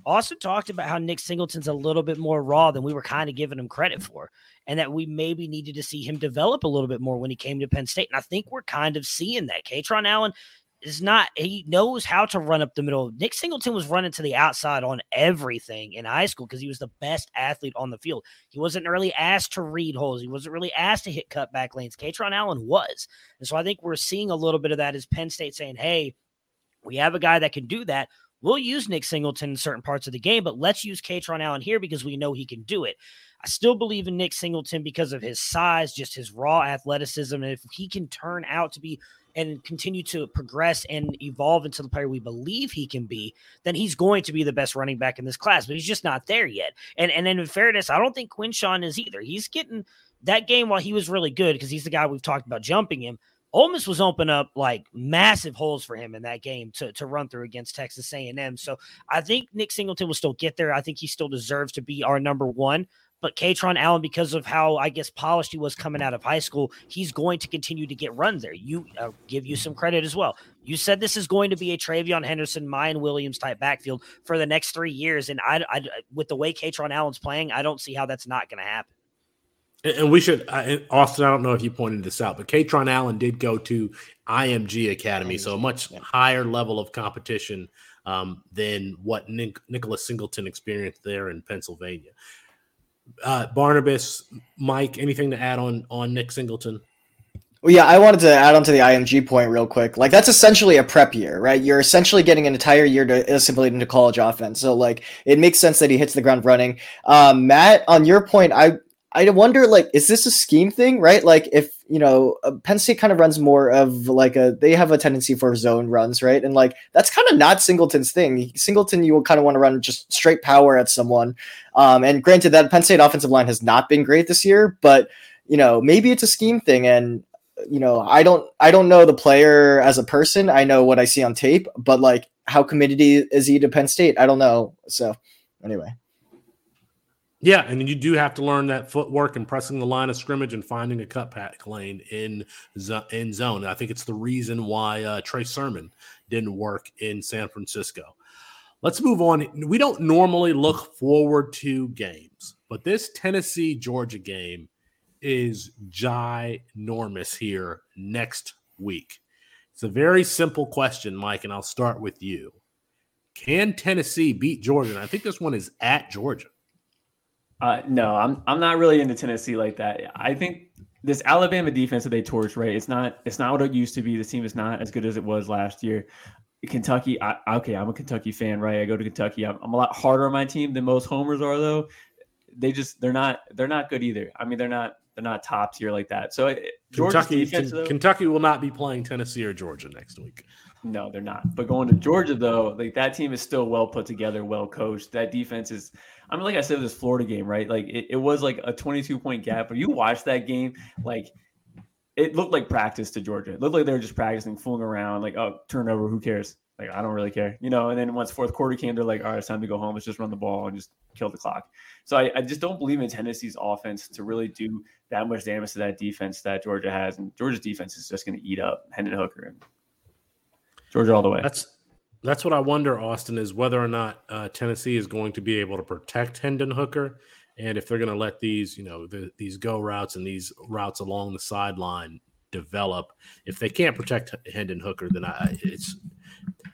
Austin talked about how Nick Singleton's a little bit more raw than we were kind of giving him credit for, and that we maybe needed to see him develop a little bit more when he came to Penn State. And I think we're kind of seeing that. Kaytron Allen is not – he knows how to run up the middle. Nick Singleton was running to the outside on everything in high school because he was the best athlete on the field. He wasn't really asked to read holes. He wasn't really asked to hit cutback lanes. Kaytron Allen was. And so I think we're seeing a little bit of that as Penn State saying, hey, we have a guy that can do that. We'll use Nick Singleton in certain parts of the game, but let's use Kaytron Allen here because we know he can do it. I still believe in Nick Singleton because of his size, just his raw athleticism. And if he can turn out to be and continue to progress and evolve into the player we believe he can be, then he's going to be the best running back in this class, but he's just not there yet. And in fairness, I don't think Quinshon is either. He's getting that game while he was really good because he's the guy we've talked about jumping him. Ole Miss was opening up like massive holes for him in that game to run through against Texas A&M. So I think Nick Singleton will still get there. I think he still deserves to be our number one. But Kaytron Allen, because of how, I guess, polished he was coming out of high school, he's going to continue to get runs there. You give you some credit as well. You said this is going to be a Treveyon Henderson, Miyan Williams type backfield for the next 3 years. And I with the way Kaytron Allen's playing, I don't see how that's not going to happen. And we should, Austin, I don't know if you pointed this out, but Kaytron Allen did go to IMG Academy, so a much higher level of competition than what Nicholas Singleton experienced there in Pennsylvania. Barnabas, Mike, anything to add on Nick Singleton? Well, yeah, I wanted to add on to the IMG point real quick. Like, that's essentially a prep year, right? You're essentially getting an entire year to assimilate into college offense. So, like, it makes sense that he hits the ground running. Matt, on your point, I wonder, like, is this a scheme thing, right? Like, if, you know, Penn State kind of runs more of like they have a tendency for zone runs, right? And like, that's kind of not Singleton's thing. Singleton, you will kind of want to run just straight power at someone. And granted, that Penn State offensive line has not been great this year, but, you know, maybe it's a scheme thing. And, you know, I don't know the player as a person. I know what I see on tape, but like, how committed is he to Penn State? I don't know. So anyway. Yeah, and you do have to learn that footwork and pressing the line of scrimmage and finding a cutback lane in zone. I think it's the reason why Trey Sermon didn't work in San Francisco. Let's move on. We don't normally look forward to games, but this Tennessee-Georgia game is ginormous here next week. It's a very simple question, Mike, and I'll start with you. Can Tennessee beat Georgia? And I think this one is at Georgia. No, I'm not really into Tennessee like that. I think this Alabama defense that they torched, right? It's not what it used to be. This team is not as good as it was last year. Kentucky, I'm a Kentucky fan, right? I go to Kentucky. I'm a lot harder on my team than most homers are, though. They're not good either. I mean, they're not top tier like that. So Kentucky will not be playing Tennessee or Georgia next week. No, they're not. But going to Georgia, though, like that team is still well put together, well coached. That defense is, I mean, like I said, this Florida game, right? Like it was like a 22-point gap. But you watch that game, like it looked like practice to Georgia. It looked like they were just practicing, fooling around, like, oh, turnover, who cares? Like, I don't really care, you know? And then once fourth quarter came, they're like, all right, it's time to go home. Let's just run the ball and just kill the clock. So I just don't believe in Tennessee's offense to really do that much damage to that defense that Georgia has. And Georgia's defense is just going to eat up Hendon Hooker and Georgia all the way. That's what I wonder, Austin, is whether or not Tennessee is going to be able to protect Hendon Hooker, and if they're going to let these, you know, these go routes and these routes along the sideline develop. If they can't protect Hendon Hooker, then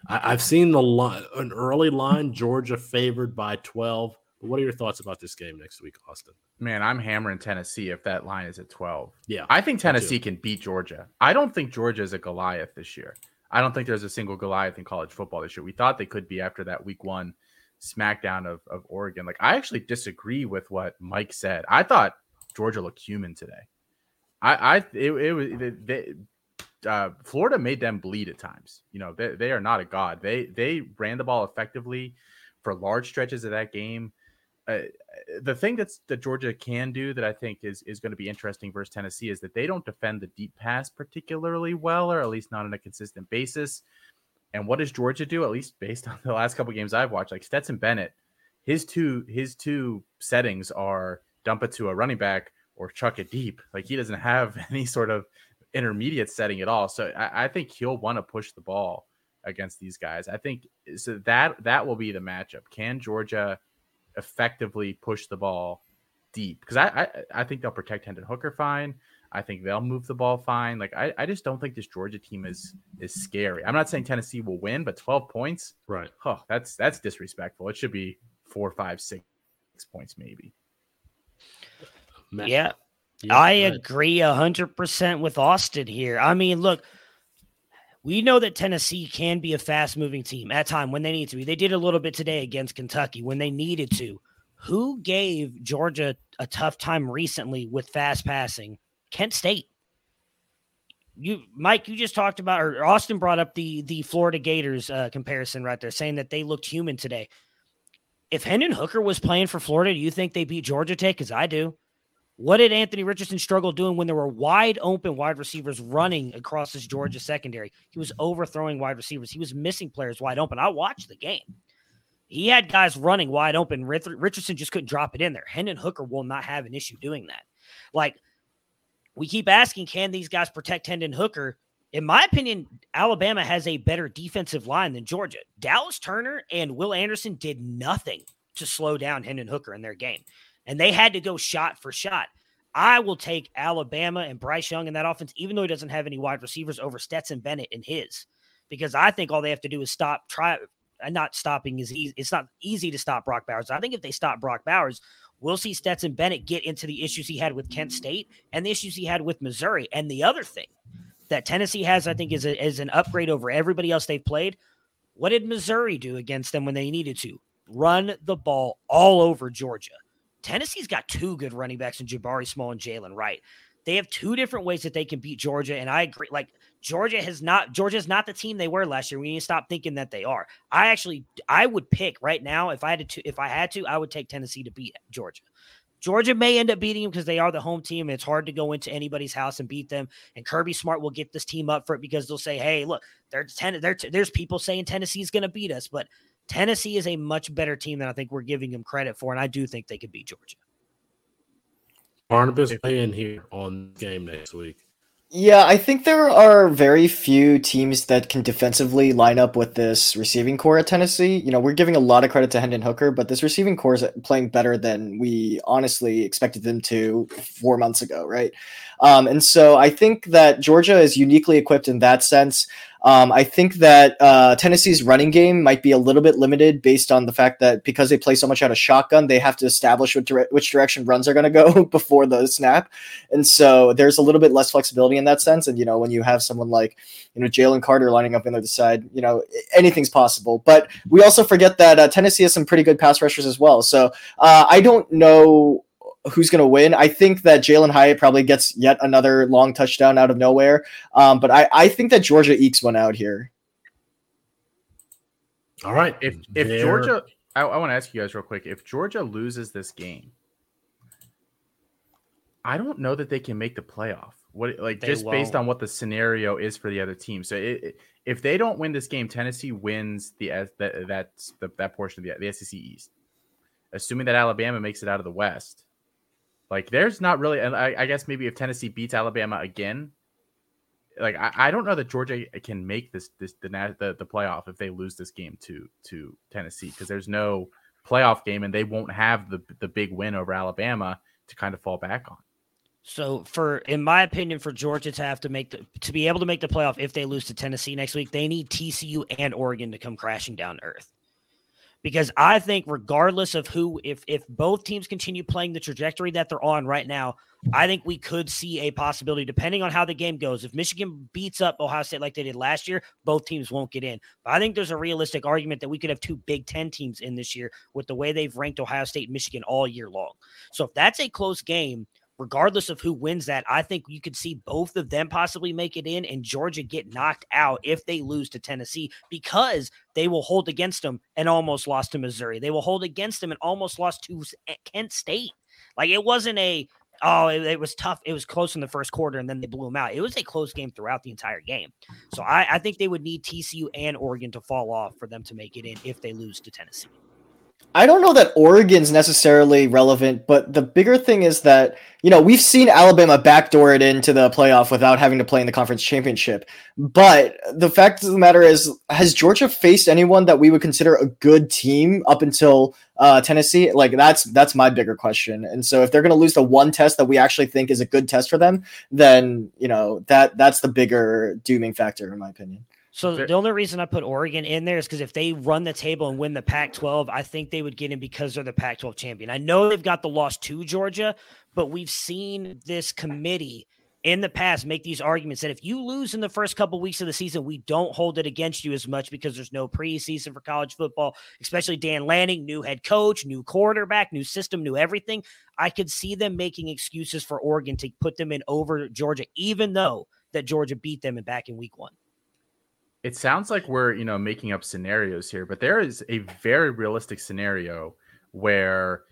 I've seen an early line Georgia favored by 12. But what are your thoughts about this game next week, Austin? Man, I'm hammering Tennessee if that line is at 12. Yeah, I think Tennessee can beat Georgia. I don't think Georgia is a Goliath this year. I don't think there's a single Goliath in college football this year. We thought they could be after that week one smackdown of Oregon. Like, I actually disagree with what Mike said. I thought Georgia looked human today. Florida made them bleed at times. You know, they are not a god. They ran the ball effectively for large stretches of that game. the thing that Georgia can do that I think is going to be interesting versus Tennessee is that they don't defend the deep pass particularly well, or at least not on a consistent basis. And what does Georgia do? At least based on the last couple of games I've watched, like Stetson Bennett, his two settings are dump it to a running back or chuck it deep. Like, he doesn't have any sort of intermediate setting at all. So I think he'll want to push the ball against these guys. I think so that will be the matchup. Can Georgia effectively push the ball deep? Because I think they'll protect Hendon Hooker fine. I think they'll move the ball fine. Like, I just don't think this Georgia team is scary. I'm not saying Tennessee will win, but 12 points, right? Oh, that's disrespectful. It should be 4, 5, 6 points maybe. Yeah, I agree 100% with Austin here. I mean, look, we know that Tennessee can be a fast-moving team at time when they need to be. They did a little bit today against Kentucky when they needed to. Who gave Georgia a tough time recently with fast passing? Kent State. Mike, you just talked about, or Austin brought up the Florida Gators comparison right there, saying that they looked human today. If Hendon Hooker was playing for Florida, do you think they beat Georgia Tech? Because I do. What did Anthony Richardson struggle doing when there were wide open wide receivers running across this Georgia secondary? He was overthrowing wide receivers. He was missing players wide open. I watched the game. He had guys running wide open. Richardson just couldn't drop it in there. Hendon Hooker will not have an issue doing that. Like, we keep asking, can these guys protect Hendon Hooker? In my opinion, Alabama has a better defensive line than Georgia. Dallas Turner and Will Anderson did nothing to slow down Hendon Hooker in their game, and they had to go shot for shot. I will take Alabama and Bryce Young in that offense, even though he doesn't have any wide receivers, over Stetson Bennett and his, because I think all they have to do is stop. It's not easy to stop Brock Bowers. I think if they stop Brock Bowers, we'll see Stetson Bennett get into the issues he had with Kent State and the issues he had with Missouri. And the other thing that Tennessee has, I think, is an upgrade over everybody else they've played. What did Missouri do against them when they needed to? Run the ball all over Georgia. Tennessee's got two good running backs in Jabari Small and Jalen Wright. They have two different ways that they can beat Georgia, and I agree. Like, Georgia's not the team they were last year. We need to stop thinking that they are. I would pick right now, I would take Tennessee to beat Georgia. Georgia may end up beating them because they are the home team, and it's hard to go into anybody's house and beat them. And Kirby Smart will get this team up for it because they'll say, hey, look, there's people saying Tennessee's going to beat us, but Tennessee is a much better team than I think we're giving them credit for, and I do think they could beat Georgia. Barnabas playing here on game next week. Yeah, I think there are very few teams that can defensively line up with this receiving core at Tennessee. You know, we're giving a lot of credit to Hendon Hooker, but this receiving core is playing better than we honestly expected them to 4 months ago, right? And so I think that Georgia is uniquely equipped in that sense. I think that Tennessee's running game might be a little bit limited based on the fact that because they play so much out of shotgun, they have to establish which direction runs are going to go before the snap. And so there's a little bit less flexibility in that sense. And, you know, when you have someone like, you know, Jalen Carter lining up on the other side, you know, anything's possible. But we also forget that Tennessee has some pretty good pass rushers as well. So I don't know who's going to win. I think that Jalin Hyatt probably gets yet another long touchdown out of nowhere. But I think that Georgia ekes one out here. All right. If Georgia, I want to ask you guys real quick, if Georgia loses this game, I don't know that they can make the playoff. Based on what the scenario is for the other team. So if they don't win this game, Tennessee wins that portion of the SEC East, assuming that Alabama makes it out of the West. Like, there's not really, and I guess maybe if Tennessee beats Alabama again, like I don't know that Georgia can make the playoff if they lose this game to Tennessee, because there's no playoff game and they won't have the big win over Alabama to kind of fall back on. So in my opinion, for Georgia to have to be able to make the playoff if they lose to Tennessee next week, they need TCU and Oregon to come crashing down to earth. Because I think regardless of if both teams continue playing the trajectory that they're on right now, I think we could see a possibility, depending on how the game goes. If Michigan beats up Ohio State like they did last year, both teams won't get in. But I think there's a realistic argument that we could have two Big Ten teams in this year with the way they've ranked Ohio State and Michigan all year long. So if that's a close game, regardless of who wins that, I think you could see both of them possibly make it in and Georgia get knocked out if they lose to Tennessee, because they will hold against them and almost lost to Missouri. They will hold against them and almost lost to Kent State. Like, it wasn't a, oh, it was tough. It was close in the first quarter, and then they blew them out. It was a close game throughout the entire game. So I think they would need TCU and Oregon to fall off for them to make it in if they lose to Tennessee. I don't know that Oregon's necessarily relevant, but the bigger thing is that, you know, we've seen Alabama backdoor it into the playoff without having to play in the conference championship. But the fact of the matter is, has Georgia faced anyone that we would consider a good team up until Tennessee? Like, that's my bigger question. And so if they're going to lose the one test that we actually think is a good test for them, then, you know, that's the bigger dooming factor, in my opinion. So the only reason I put Oregon in there is because if they run the table and win the Pac-12, I think they would get in because they're the Pac-12 champion. I know they've got the loss to Georgia, but we've seen this committee in the past make these arguments that if you lose in the first couple weeks of the season, we don't hold it against you as much because there's no preseason for college football, especially Dan Lanning, new head coach, new quarterback, new system, new everything. I could see them making excuses for Oregon to put them in over Georgia, even though that Georgia beat them back in week one. It sounds like we're, you know, making up scenarios here, but there is a very realistic scenario where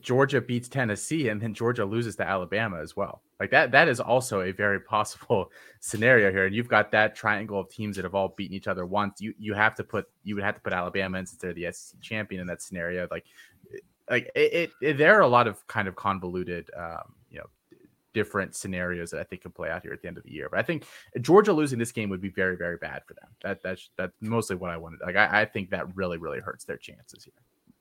Georgia beats Tennessee and then Georgia loses to Alabama as well. Like that is also a very possible scenario here. And you've got that triangle of teams that have all beaten each other once. You would have to put Alabama in, since they're the SEC champion in that scenario. There are a lot of kind of convoluted, different scenarios that I think can play out here at the end of the year. But I think Georgia losing this game would be very, very bad for them. That's mostly what I wanted. Like, I think that really, really hurts their chances here.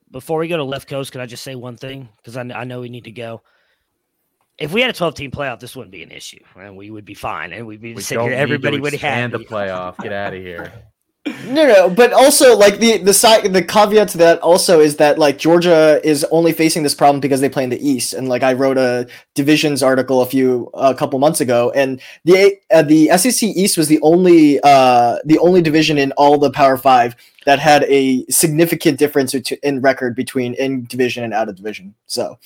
Before we go to left coast, could I just say one thing? Because I know we need to go. If we had a 12-team playoff, this wouldn't be an issue, and we would be fine, and we'd be sitting here. Everybody would have the playoff. Get out of here. No, but also, like, the caveat to that also is that, like, Georgia is only facing this problem because they play in the East. And like, I wrote a divisions article a couple months ago, and the SEC East was the only division in all the Power Five that had a significant difference in record between in division and out of division. So,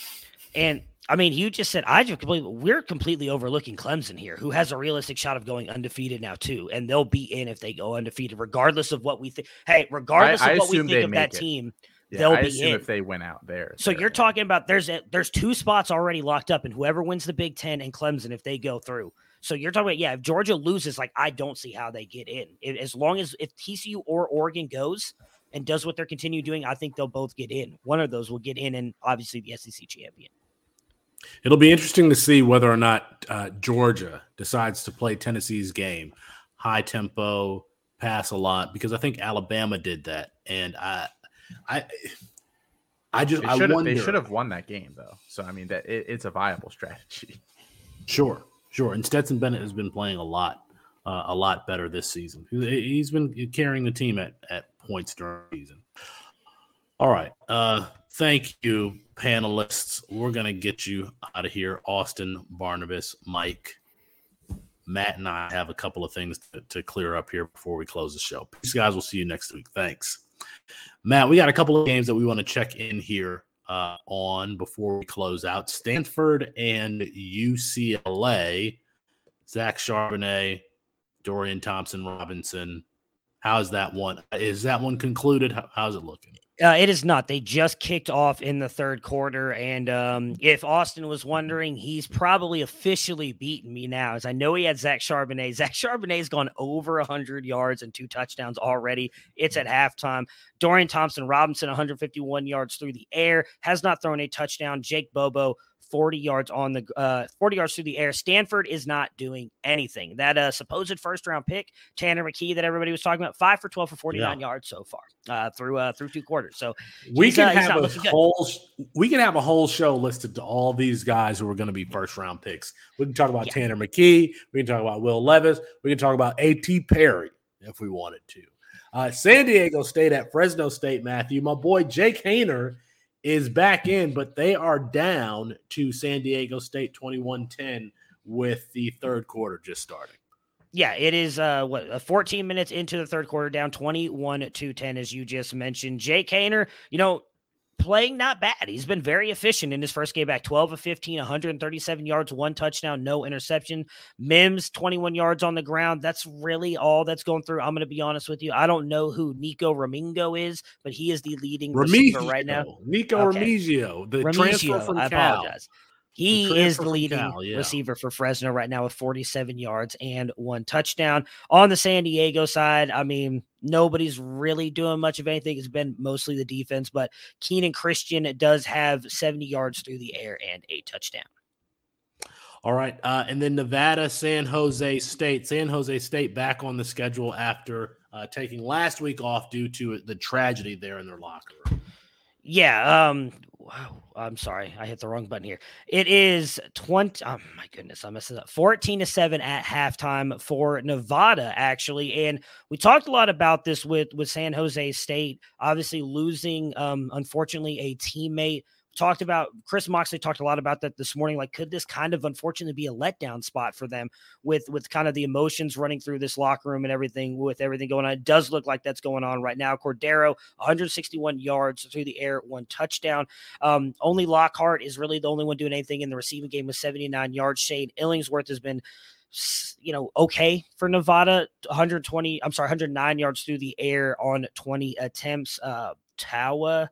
and I mean, you just said we're completely overlooking Clemson here, who has a realistic shot of going undefeated now too, and they'll be in if they go undefeated, regardless of what we think. Hey, regardless of what we think of that team, they'll be in if they went out there. So you're talking about there's two spots already locked up, and whoever wins the Big Ten and Clemson, if they go through. So you're talking about, if Georgia loses, like, I don't see how they get in. As long as if TCU or Oregon goes and does what they're continuing doing, I think they'll both get in. One of those will get in, and obviously the SEC champion. It'll be interesting to see whether or not Georgia decides to play Tennessee's game, high tempo, pass a lot, because I think Alabama did that, and I wonder. They should have won that game though. So I mean, that it's a viable strategy. Sure. And Stetson Bennett has been playing a lot better this season. He's been carrying the team at points during the season. All right. Thank you, panelists. We're going to get you out of here. Austin, Barnabas, Mike, Matt, and I have a couple of things to clear up here before we close the show. Peace, guys. We'll see you next week. Thanks. Matt, we got a couple of games that we want to check in here on before we close out. Stanford and UCLA. Zach Charbonnet, Dorian Thompson-Robinson. How's that one? Is that one concluded? How's it looking? It is not. They just kicked off in the third quarter, and if Austin was wondering, he's probably officially beaten me now, as I know he had Zach Charbonnet. Zach Charbonnet's gone over 100 yards and 2 touchdowns already. It's at halftime. Dorian Thompson-Robinson, 151 yards through the air, has not thrown a touchdown. Jake Bobo, 40 yards on the 40 yards through the air. Stanford is not doing anything. That supposed first round pick, Tanner McKee, that everybody was talking about, 5 for 12 for 49 yards so far through two quarters. So we can have a whole show listed to all these guys who are going to be first round picks. We can talk about Tanner McKee. We can talk about Will Levis. We can talk about A.T. Perry if we wanted to. San Diego State at Fresno State. Matthew, my boy Jake Haener is back in, but they are down to San Diego State 21-10 with the third quarter just starting. Yeah, it is 14 minutes into the third quarter, down 21-10, as you just mentioned. Jake Haener, playing not bad. He's been very efficient in his first game back, 12 of 15, 137 yards, one touchdown, no interception. Mims, 21 yards on the ground. That's really all that's going through. I'm going to be honest with you. I don't know who Nico Remigio is, but he is the leading receiver right now. Nico Remigio, the transfer from Cal. I apologize. He is the leading receiver for Fresno right now with 47 yards and one touchdown. On the San Diego side, I mean, nobody's really doing much of anything. It's been mostly the defense, but Keenan Christian does have 70 yards through the air and a touchdown. All right. And then Nevada, San Jose State. San Jose State back on the schedule after taking last week off due to the tragedy there in their locker room. Yeah. Wow, I'm sorry. I hit the wrong button here. It is 20. Oh my goodness. I messed it up. 14-7 at halftime for Nevada, actually. And we talked a lot about this with San Jose State, obviously losing, unfortunately, a teammate. Talked about Chris Moxley talked a lot about that this morning. Like, could this kind of unfortunately be a letdown spot for them with kind of the emotions running through this locker room and everything with everything going on? It does look like that's going on right now. Cordero, 161 yards through the air, one touchdown. Only Lockhart is really the only one doing anything in the receiving game with 79 yards. Shane Illingsworth has been, you know, okay for Nevada, 109 yards through the air on 20 attempts. Tawa.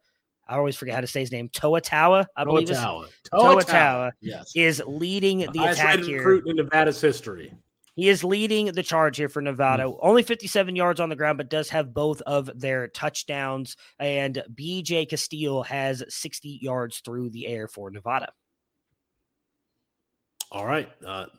I always forget how to say his name. Toa Tawa, I believe. Toa Tawa yes, is leading the attack here. Recruit in Nevada's history. He is leading the charge here for Nevada. Mm-hmm. Only 57 yards on the ground, but does have both of their touchdowns. And BJ Castile has 60 yards through the air for Nevada. All right,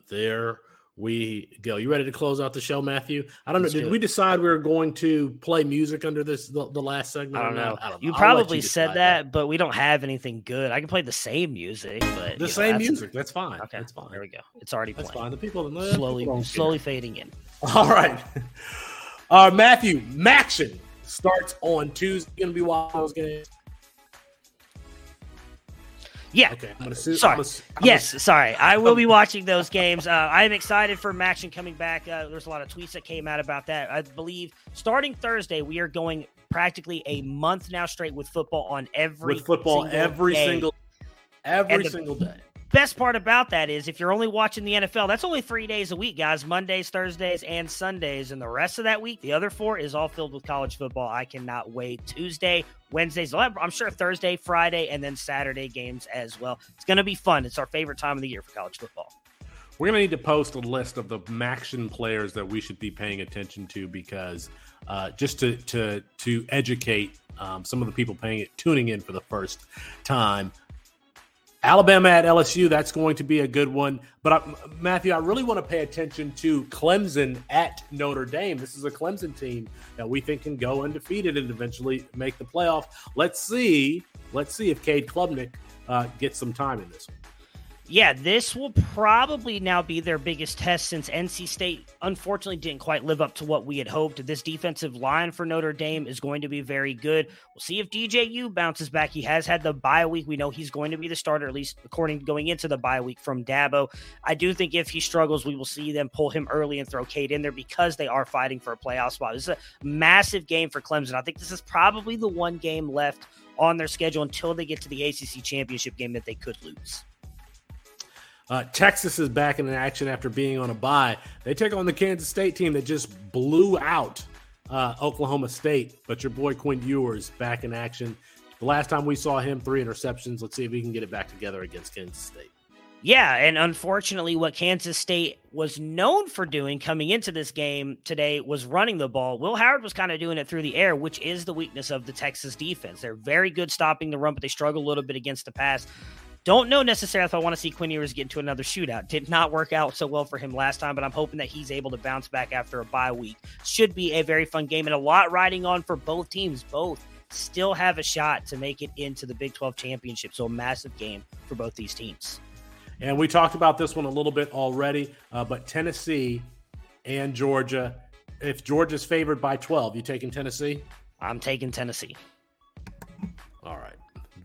there we go. You ready to close out the show, Matthew? I don't know. Did we decide we were going to play music under this the last segment? I don't know. You probably said that, but we don't have anything good. I can play the same music, but the same music. That's fine. Okay, that's fine. There we go. It's already playing. That's fine. The people slowly fading in. All right. Matthew, Maction starts on Tuesday. Going to be wild. I was going to. Yeah. Okay. Sorry. I will be watching those games. I'm excited for Maction coming back. There's a lot of tweets that came out about that. I believe starting Thursday, we are going practically a month now straight with football on every single day. Best part about that is if you're only watching the NFL, that's only 3 days a week, guys. Mondays, Thursdays, and Sundays. And the rest of that week, the other four is all filled with college football. I cannot wait. Tuesday, Wednesdays, I'm sure Thursday, Friday, and then Saturday games as well. It's going to be fun. It's our favorite time of the year for college football. We're going to need to post a list of the Maction players that we should be paying attention to because just to educate some of the people tuning in for the first time. Alabama at LSU, that's going to be a good one. But, Matthew, I really want to pay attention to Clemson at Notre Dame. This is a Clemson team that we think can go undefeated and eventually make the playoff. Let's see if Cade Klubnik gets some time in this one. Yeah, this will probably now be their biggest test since NC State unfortunately didn't quite live up to what we had hoped. This defensive line for Notre Dame is going to be very good. We'll see if DJU bounces back. He has had the bye week. We know he's going to be the starter, at least according to going into the bye week from Dabo. I do think if he struggles, we will see them pull him early and throw Cade in there because they are fighting for a playoff spot. This is a massive game for Clemson. I think this is probably the one game left on their schedule until they get to the ACC championship game that they could lose. Texas is back in action after being on a bye. They take on the Kansas State team that just blew out Oklahoma State, but your boy Quinn Ewers back in action. The last time we saw him, 3 interceptions. Let's see if we can get it back together against Kansas State. Yeah, and unfortunately what Kansas State was known for doing coming into this game today was running the ball. Will Howard was kind of doing it through the air, which is the weakness of the Texas defense. They're very good stopping the run, but they struggle a little bit against the pass. Don't know necessarily if I want to see Quinn Ewers get into another shootout. Did not work out so well for him last time, but I'm hoping that he's able to bounce back after a bye week. Should be a very fun game and a lot riding on for both teams. Both still have a shot to make it into the Big 12 championship, so a massive game for both these teams. And we talked about this one a little bit already, but Tennessee and Georgia, if Georgia's favored by 12, you taking Tennessee? I'm taking Tennessee. All right.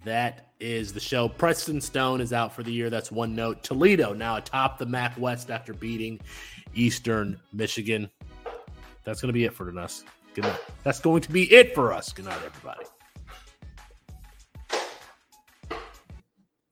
That is the show. Preston Stone is out for the year. That's one note. Toledo now atop the MAC West after beating Eastern Michigan. That's going to be it for us. Good night. That's going to be it for us. Good night, everybody.